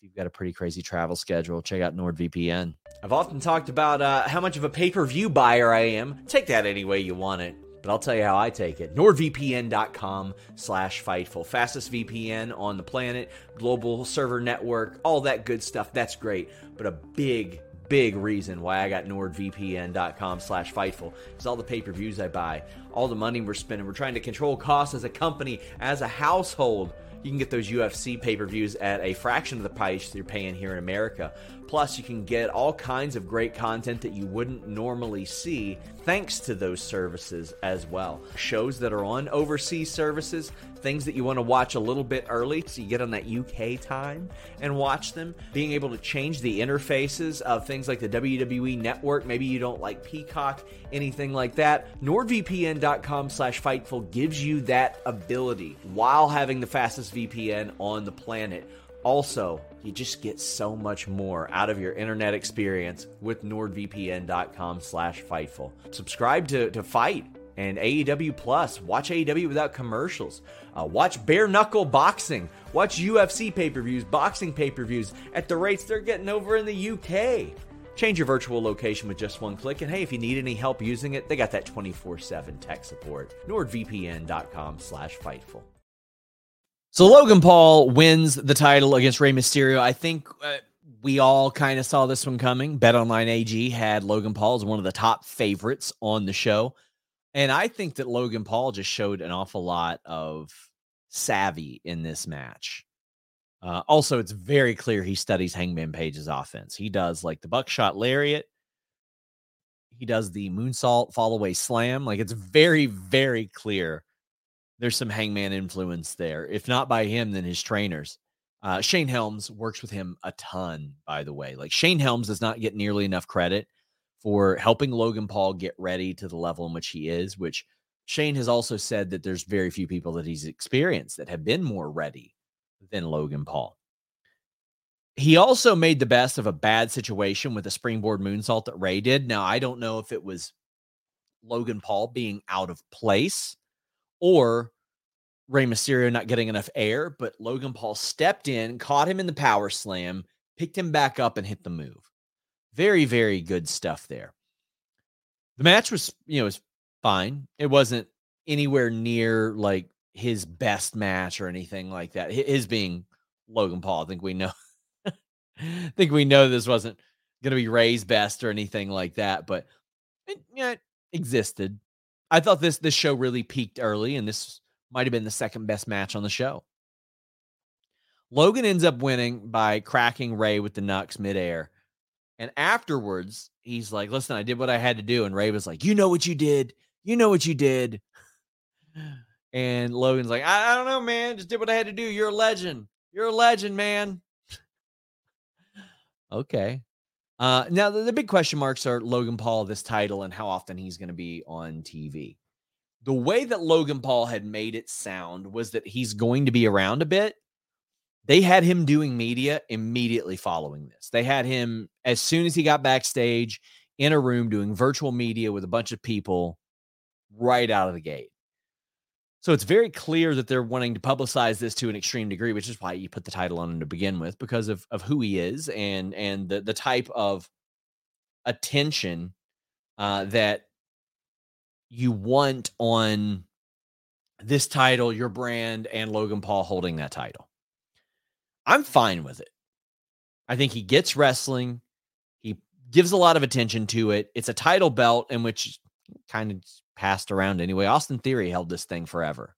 You've got a pretty crazy travel schedule. Check out NordVPN. I've often talked about uh, how much of a pay-per-view buyer I am. Take that any way you want it, but I'll tell you how I take it. NordVPN dot com slash Fightful. Fastest V P N on the planet, global server network, all that good stuff. That's great. But a big, big reason why I got NordVPN dot com slash Fightful is all the pay-per-views I buy, all the money we're spending. We're trying to control costs as a company, as a household. You can get those U F C pay-per-views at a fraction of the price you're paying here in America. Plus, you can get all kinds of great content that you wouldn't normally see thanks to those services as well. Shows that are on overseas services, things that you want to watch a little bit early so you get on that U K time and watch them. Being able to change the interfaces of things like the W W E Network. Maybe you don't like Peacock, anything like that. NordVPN dot com slash Fightful gives you that ability while having the fastest V P N on the planet. Also, you just get so much more out of your internet experience with NordVPN dot com slash Fightful. Subscribe to, to Fight and A E W Plus. Watch A E W without commercials. Uh, watch bare knuckle boxing. Watch U F C pay-per-views, boxing pay-per-views at the rates they're getting over in the U K. Change your virtual location with just one click. And hey, if you need any help using it, they got that twenty-four seven tech support. NordVPN dot com slash Fightful. So Logan Paul wins the title against Rey Mysterio. I think uh, we all kind of saw this one coming. BetOnline A G had Logan Paul as one of the top favorites on the show. And I think that Logan Paul just showed an awful lot of savvy in this match. Uh, also, it's very clear he studies Hangman Page's offense. He does like the buckshot lariat. He does the moonsault fallaway slam. Like, it's very, very clear. There's some Hangman influence there. If not by him, then his trainers. Uh, Shane Helms works with him a ton, by the way. Like, Shane Helms does not get nearly enough credit for helping Logan Paul get ready to the level in which he is, which Shane has also said that there's very few people that he's experienced that have been more ready than Logan Paul. He also made the best of a bad situation with a springboard moonsault that Rey did. Now, I don't know if it was Logan Paul being out of place or Rey Mysterio not getting enough air, but Logan Paul stepped in, caught him in the power slam, picked him back up, and hit the move. Very, very good stuff there. The match was, you know, it was fine. It wasn't anywhere near like his best match or anything like that. His being Logan Paul, I think we know. I think we know this wasn't going to be Rey's best or anything like that, but it, you know, it existed. I thought this this show really peaked early, and this might have been the second best match on the show. Logan ends up winning by cracking Rey with the Nux midair, and afterwards, he's like, listen, I did what I had to do, and Rey was like, you know what you did. You know what you did. And Logan's like, I, I don't know, man. Just did what I had to do. You're a legend. You're a legend, man. Okay. Uh, now, the, the big question marks are Logan Paul, this title, and how often he's going to be on T V. The way that Logan Paul had made it sound was that he's going to be around a bit. They had him doing media immediately following this. They had him, as soon as he got backstage, in a room doing virtual media with a bunch of people right out of the gate. So it's very clear that they're wanting to publicize this to an extreme degree, which is why you put the title on him to begin with, because of, of who he is and and the, the type of attention uh, that you want on this title, your brand, and Logan Paul holding that title. I'm fine with it. I think he gets wrestling. He gives a lot of attention to it. It's a title belt in which kind of passed around anyway. Austin Theory held this thing forever.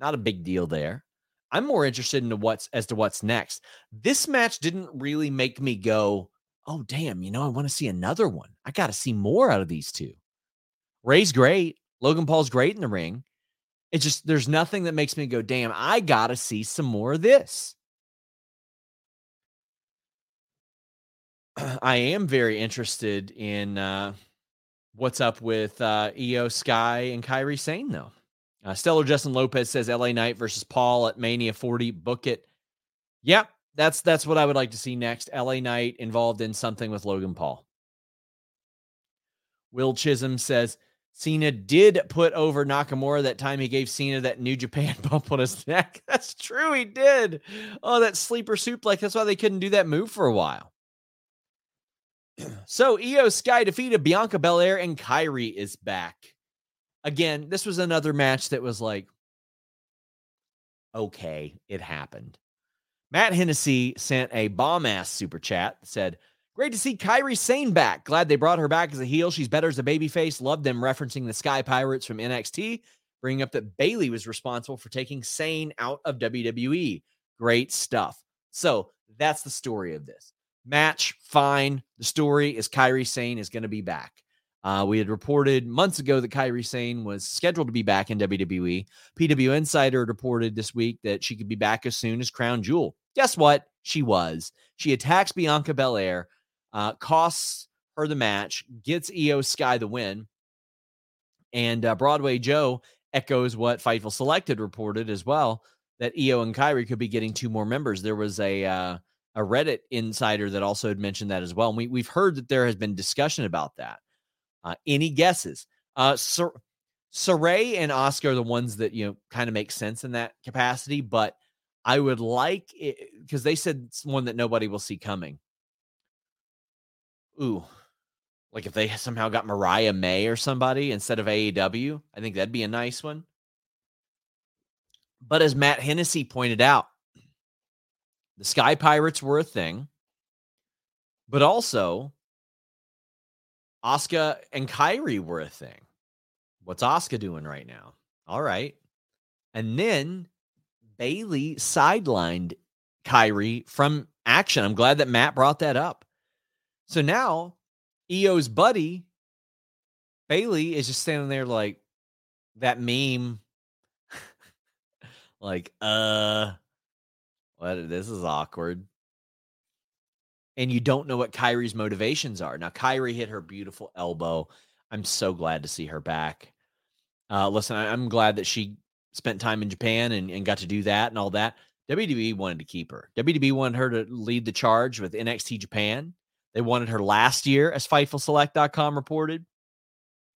Not a big deal there. I'm more interested in what's as to what's next. This match didn't really make me go, oh, damn, you know, I want to see another one. I got to see more out of these two. Rey's great. Logan Paul's great in the ring. It's just, there's nothing that makes me go, damn, I got to see some more of this. I am very interested in, uh, what's up with uh, I Y O Sky and Kairi Sane, though. Uh, Stellar Justin Lopez says L A Knight versus Paul at Mania forty. Book it. Yeah, that's that's what I would like to see next. L A Knight involved in something with Logan Paul. Will Chisholm says Cena did put over Nakamura that time he gave Cena that New Japan bump on his neck. That's true, he did. Oh, that sleeper suplex. That's why they couldn't do that move for a while. So I Y O Sky defeated Bianca Belair and Kairi is back. Again, this was another match that was like, okay, it happened. Matt Hennessy sent a bomb-ass super chat that said, great to see Kairi Sane back. Glad they brought her back as a heel. She's better as a babyface. Love them referencing the Sky Pirates from N X T, bringing up that Bayley was responsible for taking Sane out of W W E. Great stuff. So that's the story of this. Match, fine. The story is Kairi Sane is going to be back. Uh, we had reported months ago that Kairi Sane was scheduled to be back in W W E. P W Insider reported this week that she could be back as soon as Crown Jewel. Guess what? She was. She attacks Bianca Belair, uh, costs her the match, gets I Y O Sky the win, and uh, Broadway Joe echoes what Fightful Select had reported as well, that I Y O and Kairi could be getting two more members. There was a... Uh, a Reddit insider that also had mentioned that as well. And we, we've heard that there has been discussion about that. Uh, any guesses? Uh, Sar- Saray and Oscar are the ones that, you know, kind of make sense in that capacity, but I would like it because they said it's one that nobody will see coming. Ooh, like if they somehow got Mariah May or somebody instead of A E W, I think that'd be a nice one. But as Matt Hennessy pointed out, the Sky Pirates were a thing, but also Asuka and Kairi were a thing. What's Asuka doing right now? All right. And then Bayley sidelined Kairi from action. I'm glad that Matt brought that up. So now I Y O's buddy, Bayley, is just standing there like that meme, like, uh... Well, this is awkward. and you don't know what Kairi's motivations are. Now, Kairi hit her beautiful elbow. I'm so glad to see her back. Uh, listen, I, I'm glad that she spent time in Japan and, and got to do that and all that. W W E wanted to keep her. W W E wanted her to lead the charge with N X T Japan. They wanted her last year, as Fightful Select dot com reported.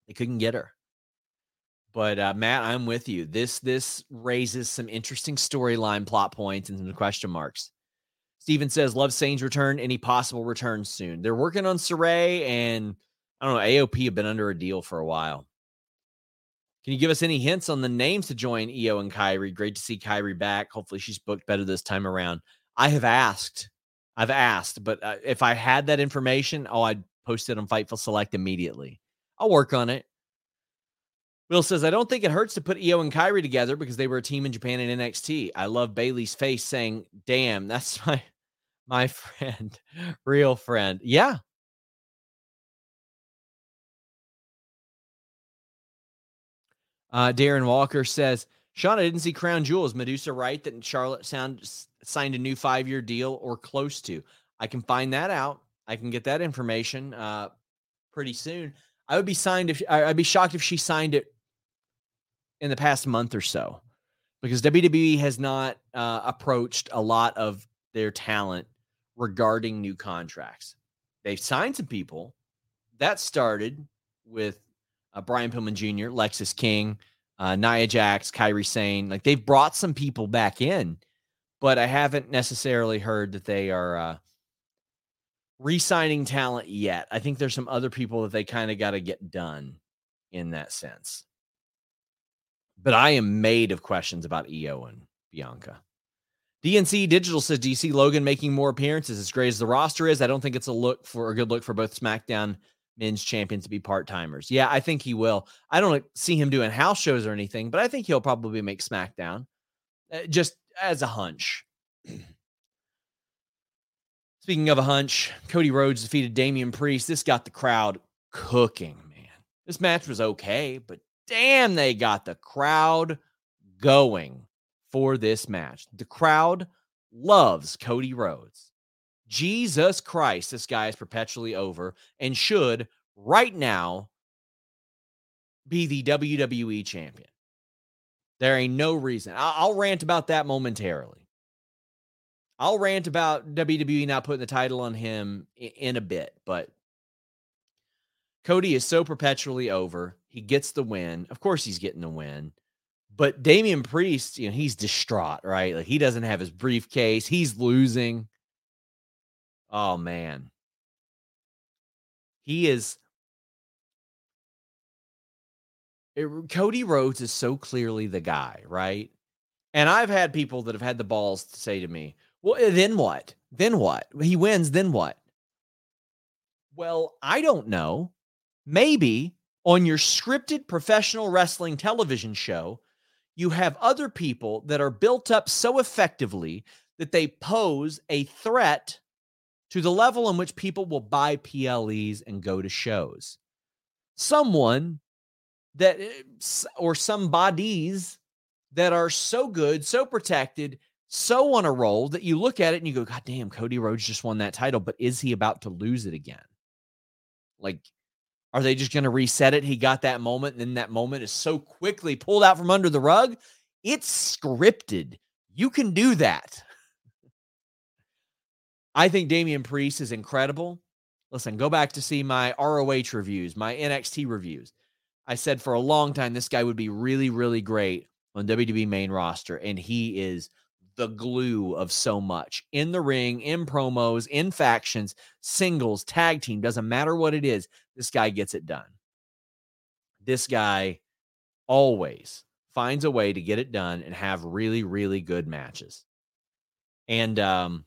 They couldn't get her. But, uh, Matt, I'm with you. This this raises some interesting storyline plot points and some question marks. Steven says, love Sane's return. Any possible return soon? They're working on Saray, and, I don't know, A O P have been under a deal for a while. Can you give us any hints on the names to join Io and Kairi? Great to see Kairi back. Hopefully she's booked better this time around. I have asked. I've asked, but uh, if I had that information, oh, I'd post it on Fightful Select immediately. I'll work on it. Will says, I don't think it hurts to put Io and Kairi together because they were a team in Japan and N X T. I love Bayley's face saying, damn, that's my my friend, real friend. Yeah. Uh, Darren Walker says, Sean, I didn't see Crown Jewel. Is Medusa right that Charlotte sound, signed a new five-year deal or close to? I can find that out. I can get that information uh, pretty soon. I would be signed if I'd be shocked if she signed it in the past month or so, because W W E has not uh, approached a lot of their talent regarding new contracts. They've signed some people. That started with uh, Brian Pillman Junior, Lexis King, uh, Nia Jax, Kairi Sane. Like, they've brought some people back in, but I haven't necessarily heard that they are uh, re-signing talent yet. I think there's some other people that they kind of got to get done in that sense. But I am made of questions about Io and Bianca. D N C Digital says, do you see Logan making more appearances? As great as the roster is, I don't think it's a look for a good look for both SmackDown men's champions to be part-timers. Yeah, I think he will. I don't see him doing house shows or anything, but I think he'll probably make SmackDown uh, just as a hunch. Speaking of a hunch, Cody Rhodes defeated Damian Priest. This got the crowd cooking, man. This match was okay, but damn, they got the crowd going for this match. The crowd loves Cody Rhodes. Jesus Christ, this guy is perpetually over and should right now be the W W E champion. There ain't no reason. I'll, I'll rant about that momentarily. I'll rant about W W E not putting the title on him in a bit, but Cody is so perpetually over. He gets the win. Of course he's getting the win, but Damian Priest, you know, he's distraught, right? Like, he doesn't have his briefcase. He's losing. Oh man. He is. It, Cody Rhodes is so clearly the guy, right? And I've had people that have had the balls to say to me, well, then what? Then what? He wins, then what? Well, I don't know. Maybe on your scripted professional wrestling television show, you have other people that are built up so effectively that they pose a threat to the level in which people will buy P L Es and go to shows. Someone that, or some bodies that are so good, so protected, so on a roll that you look at it and you go, God damn, Cody Rhodes just won that title, but is he about to lose it again? Like, are they just going to reset it? He got that moment, and then that moment is so quickly pulled out from under the rug. It's scripted. You can do that. I think Damian Priest is incredible. Listen, go back to see my R O H reviews, my N X T reviews. I said for a long time, this guy would be really, really great on W W E main roster, and he is the glue of so much. In the ring, in promos, in factions, singles, tag team, doesn't matter what it is, this guy gets it done. This guy always finds a way to get it done and have really, really good matches. And um,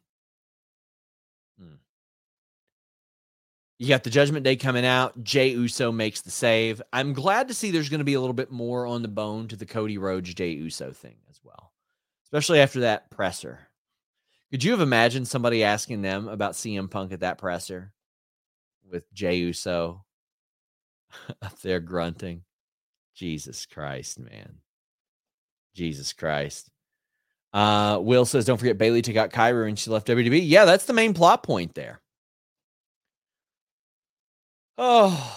you got the Judgment Day coming out. Jey Uso makes the save. I'm glad to see there's going to be a little bit more on the bone to the Cody Rhodes Jey Uso thing as well, especially after that presser. Could you have imagined somebody asking them about C M Punk at that presser with Jey Uso up there grunting? Jesus Christ, man. Jesus Christ. Uh, Will says, don't forget Bayley took out Kairi when she left W W E. Yeah, that's the main plot point there. Oh.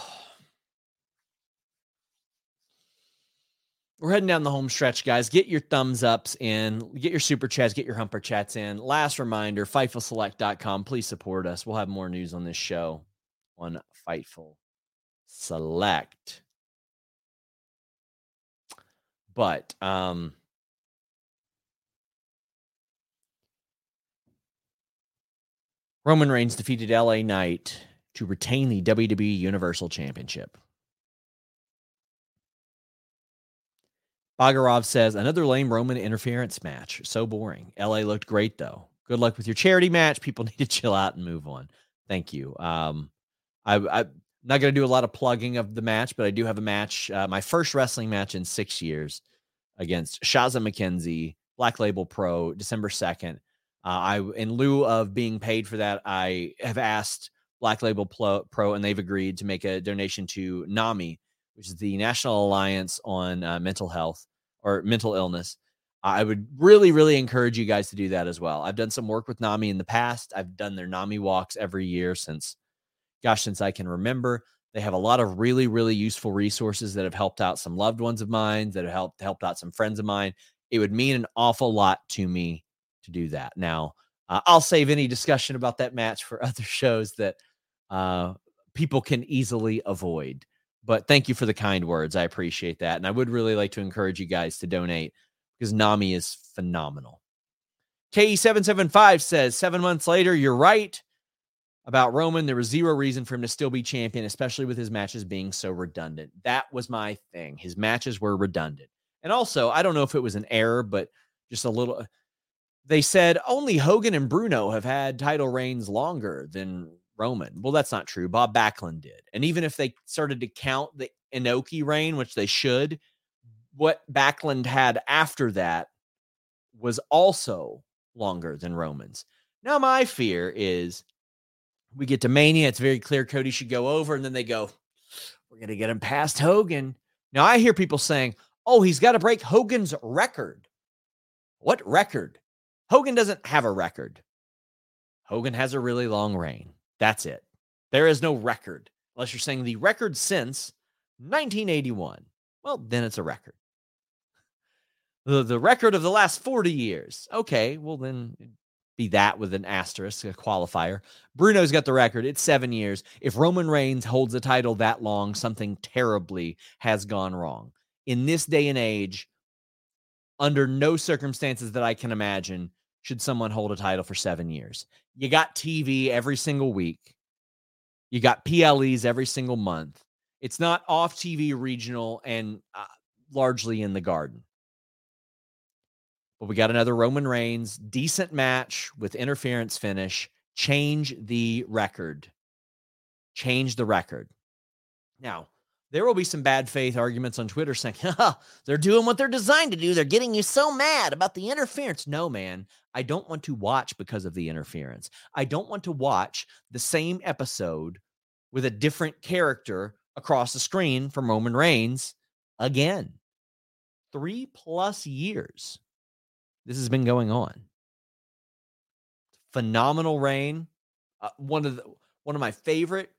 We're heading down the home stretch, guys. Get your thumbs ups in. Get your super chats. Get your humper chats in. Last reminder, Fightful Select dot com. Please support us. We'll have more news on this show on Fightful Select. But um, Roman Reigns defeated L A Knight to retain the W W E Universal Championship. Bagarov says, another lame Roman interference match. So boring. L A looked great, though. Good luck with your charity match. People need to chill out and move on. Thank you. Um, I, I'm not going to do a lot of plugging of the match, but I do have a match, uh, my first wrestling match in six years against Shaza McKenzie, Black Label Pro, December second. Uh, I, in lieu of being paid for that, I have asked Black Label Pro, and they've agreed to make a donation to NAMI, which is the National Alliance on uh, Mental Health or Mental Illness. I would really, really encourage you guys to do that as well. I've done some work with NAMI in the past. I've done their NAMI walks every year since, gosh, since I can remember. They have a lot of really, really useful resources that have helped out some loved ones of mine, that have helped helped out some friends of mine. It would mean an awful lot to me to do that. Now, uh, I'll save any discussion about that match for other shows that uh, people can easily avoid. But thank you for the kind words. I appreciate that. And I would really like to encourage you guys to donate because NAMI is phenomenal. K E seven seven five says, seven months later, you're right about Roman. There was zero reason for him to still be champion, especially with his matches being so redundant. That was my thing. His matches were redundant. And also, I don't know if it was an error, but just a little. They said only Hogan and Bruno have had title reigns longer than Roman. Well, that's not true. Bob Backlund did. And even if they started to count the Inoki reign, which they should, what Backlund had after that was also longer than Roman's. Now, my fear is we get to Mania. It's very clear Cody should go over. And then they go, we're going to get him past Hogan. Now, I hear people saying, oh, he's got to break Hogan's record. What record? Hogan doesn't have a record. Hogan has a really long reign. That's it. There is no record. Unless you're saying the record since nineteen eighty-one. Well, then it's a record. The, the record of the last forty years. Okay, well then be that with an asterisk, a qualifier. Bruno's got the record. It's seven years. If Roman Reigns holds the title that long, something terribly has gone wrong. In this day and age, under no circumstances that I can imagine, should someone hold a title for seven years. You got T V every single week. You got P L Es every single month. It's not off T V, regional, and uh, largely in the garden. But we got another Roman Reigns, decent match with interference finish. Change the record. Change the record. Now, there will be some bad faith arguments on Twitter saying, they're doing what they're designed to do. They're getting you so mad about the interference. No, man, I don't want to watch because of the interference. I don't want to watch the same episode with a different character across the screen from Roman Reigns again. Three plus years this has been going on. Phenomenal reign. Uh, one of the, one of my favorite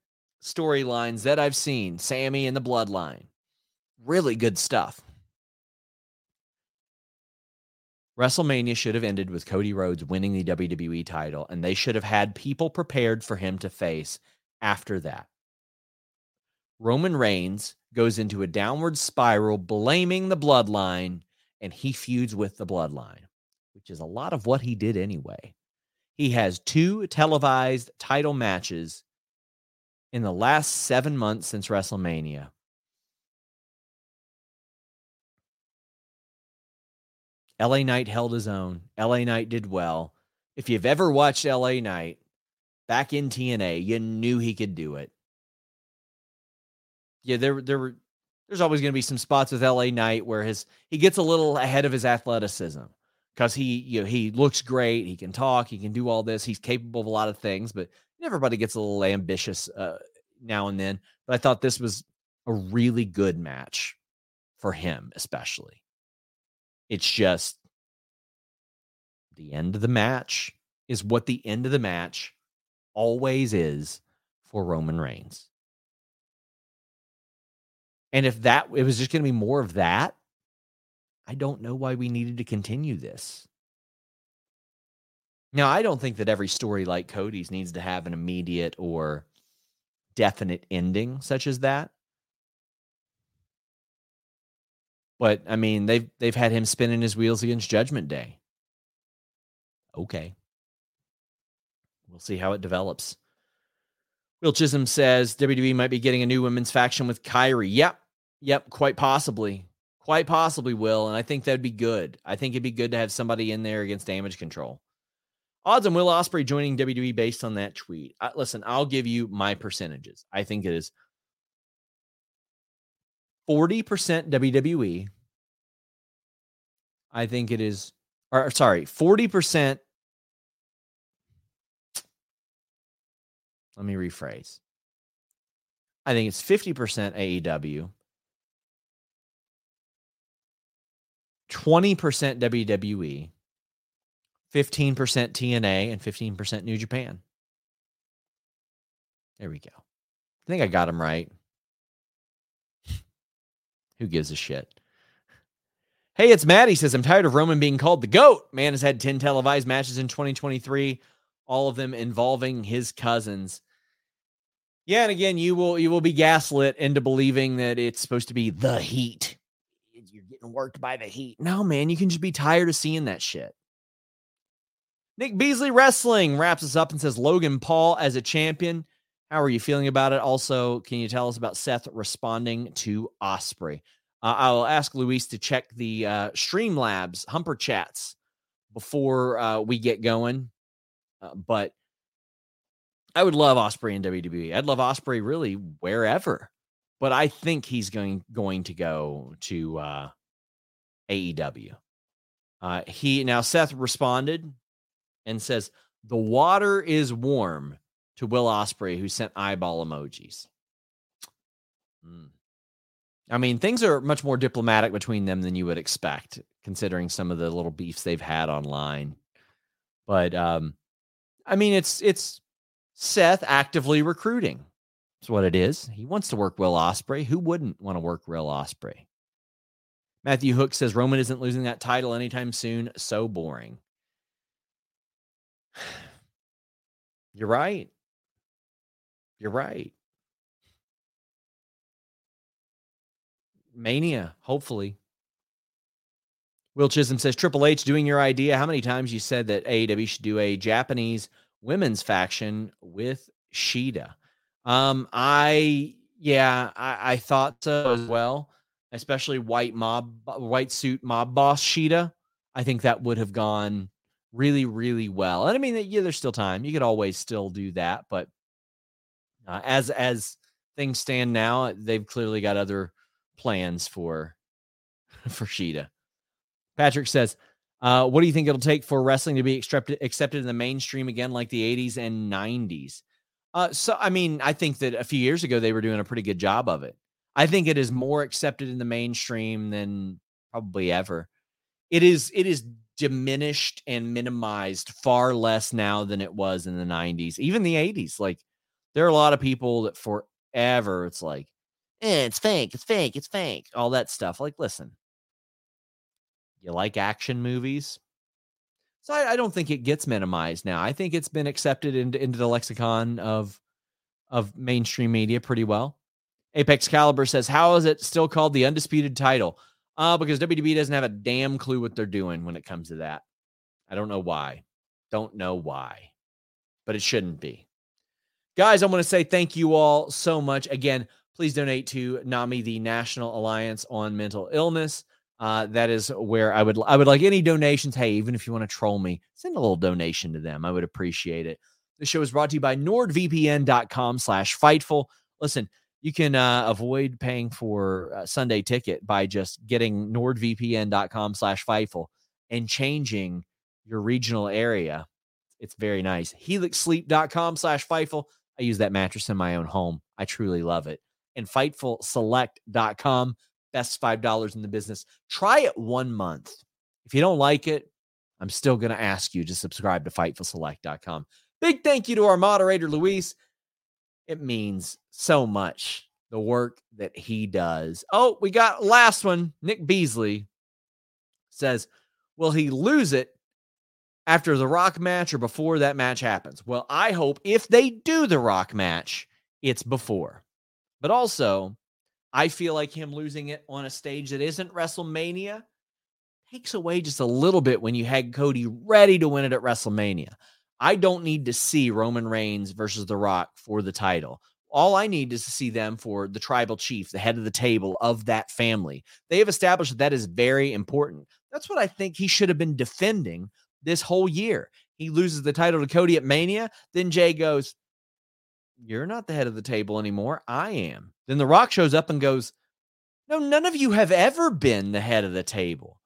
storylines that I've seen, Sammy and the Bloodline. Really good stuff. WrestleMania should have ended with Cody Rhodes winning the W W E title, and they should have had people prepared for him to face after that. Roman Reigns goes into a downward spiral, blaming the Bloodline, and he feuds with the Bloodline, which is a lot of what he did anyway. He has two televised title matches in the last seven months since WrestleMania. L A Knight held his own. L A Knight did well. If you've ever watched L A Knight back in T N A, you knew he could do it. Yeah, there, there were. There's always going to be some spots with L A Knight where his he gets a little ahead of his athleticism because he, you know, he looks great. He can talk. He can do all this. He's capable of a lot of things, but everybody gets a little ambitious uh, now and then, but I thought this was a really good match for him, especially. It's just the end of the match is what the end of the match always is for Roman Reigns. And if that, it was just going to be more of that, I don't know why we needed to continue this. Now, I don't think that every story like Cody's needs to have an immediate or definite ending such as that. But, I mean, they've, they've had him spinning his wheels against Judgment Day. Okay. We'll see how it develops. Will Chisholm says W W E might be getting a new women's faction with Kairi. Yep. Yep. Quite possibly. Quite possibly, Will. And I think that'd be good. I think it'd be good to have somebody in there against Damage Control. Odds on Will Ospreay joining W W E based on that tweet. I, listen, I'll give you my percentages. I think it is forty percent W W E. I think it is, or sorry, forty percent. Let me rephrase. I think it's fifty percent A E W, twenty percent W W E, fifteen percent T N A, and fifteen percent New Japan. There we go. I think I got them right. Who gives a shit? Hey, it's Matt. He says, I'm tired of Roman being called the GOAT. Man has had ten televised matches in twenty twenty-three, all of them involving his cousins. Yeah, and again, you will you will be gaslit into believing that it's supposed to be the heat. You're getting worked by the heat. No, man, you can just be tired of seeing that shit. Nick Beasley Wrestling wraps us up and says, Logan Paul as a champion. How are you feeling about it? Also, can you tell us about Seth responding to Ospreay? Uh, I will ask Luis to check the uh, Streamlabs Humper Chats before uh, we get going. Uh, but I would love Ospreay in W W E. I'd love Ospreay really wherever. But I think he's going, going to go to uh, A E W. Uh, he now, Seth responded and says, the water is warm, to Will Ospreay, who sent eyeball emojis. Mm. I mean, things are much more diplomatic between them than you would expect, considering some of the little beefs they've had online. But, um, I mean, it's it's Seth actively recruiting. That's what it is. He wants to work Will Ospreay. Who wouldn't want to work Will Ospreay? Matthew Hook says, Roman isn't losing that title anytime soon. So boring. You're right. You're right. Mania, hopefully. Will Chisholm says, Triple H doing your idea. How many times you said that A E W should do a Japanese women's faction with Shida? Um, I, yeah, I, I thought so as well, especially white mob, white suit mob boss Shida. I think that would have gone really, really well. And I mean, yeah, there's still time. You could always still do that. But uh, as as things stand now, they've clearly got other plans for, for Shida. Patrick says, uh, what do you think it'll take for wrestling to be accepted, accepted in the mainstream again, like the eighties and nineties? Uh, so, I mean, I think that a few years ago, they were doing a pretty good job of it. I think it is more accepted in the mainstream than probably ever. It is, it is diminished and minimized far less now than it was in the nineties, even the eighties. Like, there are a lot of people that forever it's like, eh, it's fake, it's fake, it's fake, all that stuff. Like, listen, you like action movies? So I, I don't think it gets minimized now. I think it's been accepted into, into the lexicon of of mainstream media pretty well. Apex Caliber says, how is it still called the Undisputed Title? Uh, because W W E doesn't have a damn clue what they're doing when it comes to that. I don't know why. Don't know why. But it shouldn't be. Guys, I want to say thank you all so much. Again, please donate to NAMI, the National Alliance on Mental Illness. Uh, that is where I would I would like any donations. Hey, even if you want to troll me, send a little donation to them. I would appreciate it. The show is brought to you by NordVPN.com slash Fightful. Listen, you can uh, avoid paying for a Sunday ticket by just getting NordVPN.com slash Fightful and changing your regional area. It's very nice. Helix Sleep dot com slash Fightful. I use that mattress in my own home. I truly love it. And Fightful Select dot com. Best five dollars in the business. Try it one month. If you don't like it, I'm still going to ask you to subscribe to Fightful Select dot com. Big thank you to our moderator, Luis. It means so much the work that he does. Oh, we got last one. Nick Beasley says, will he lose it after the Rock match or before that match happens? Well, I hope if they do the Rock match, it's before. But also, I feel like him losing it on a stage that isn't WrestleMania takes away just a little bit when you had Cody ready to win it at WrestleMania. I don't need to see Roman Reigns versus The Rock for the title. All I need is to see them for the tribal chief, the head of the table of that family. They have established that, that is very important. That's what I think he should have been defending this whole year. He loses the title to Cody at Mania. Then Jey goes, you're not the head of the table anymore. I am. Then The Rock shows up and goes, no, none of you have ever been the head of the table.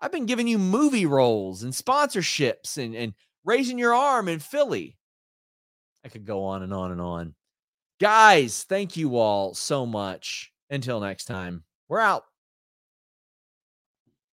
I've been giving you movie roles and sponsorships and, and raising your arm in Philly. I could go on and on and on. Guys, thank you all so much. Until next time, we're out.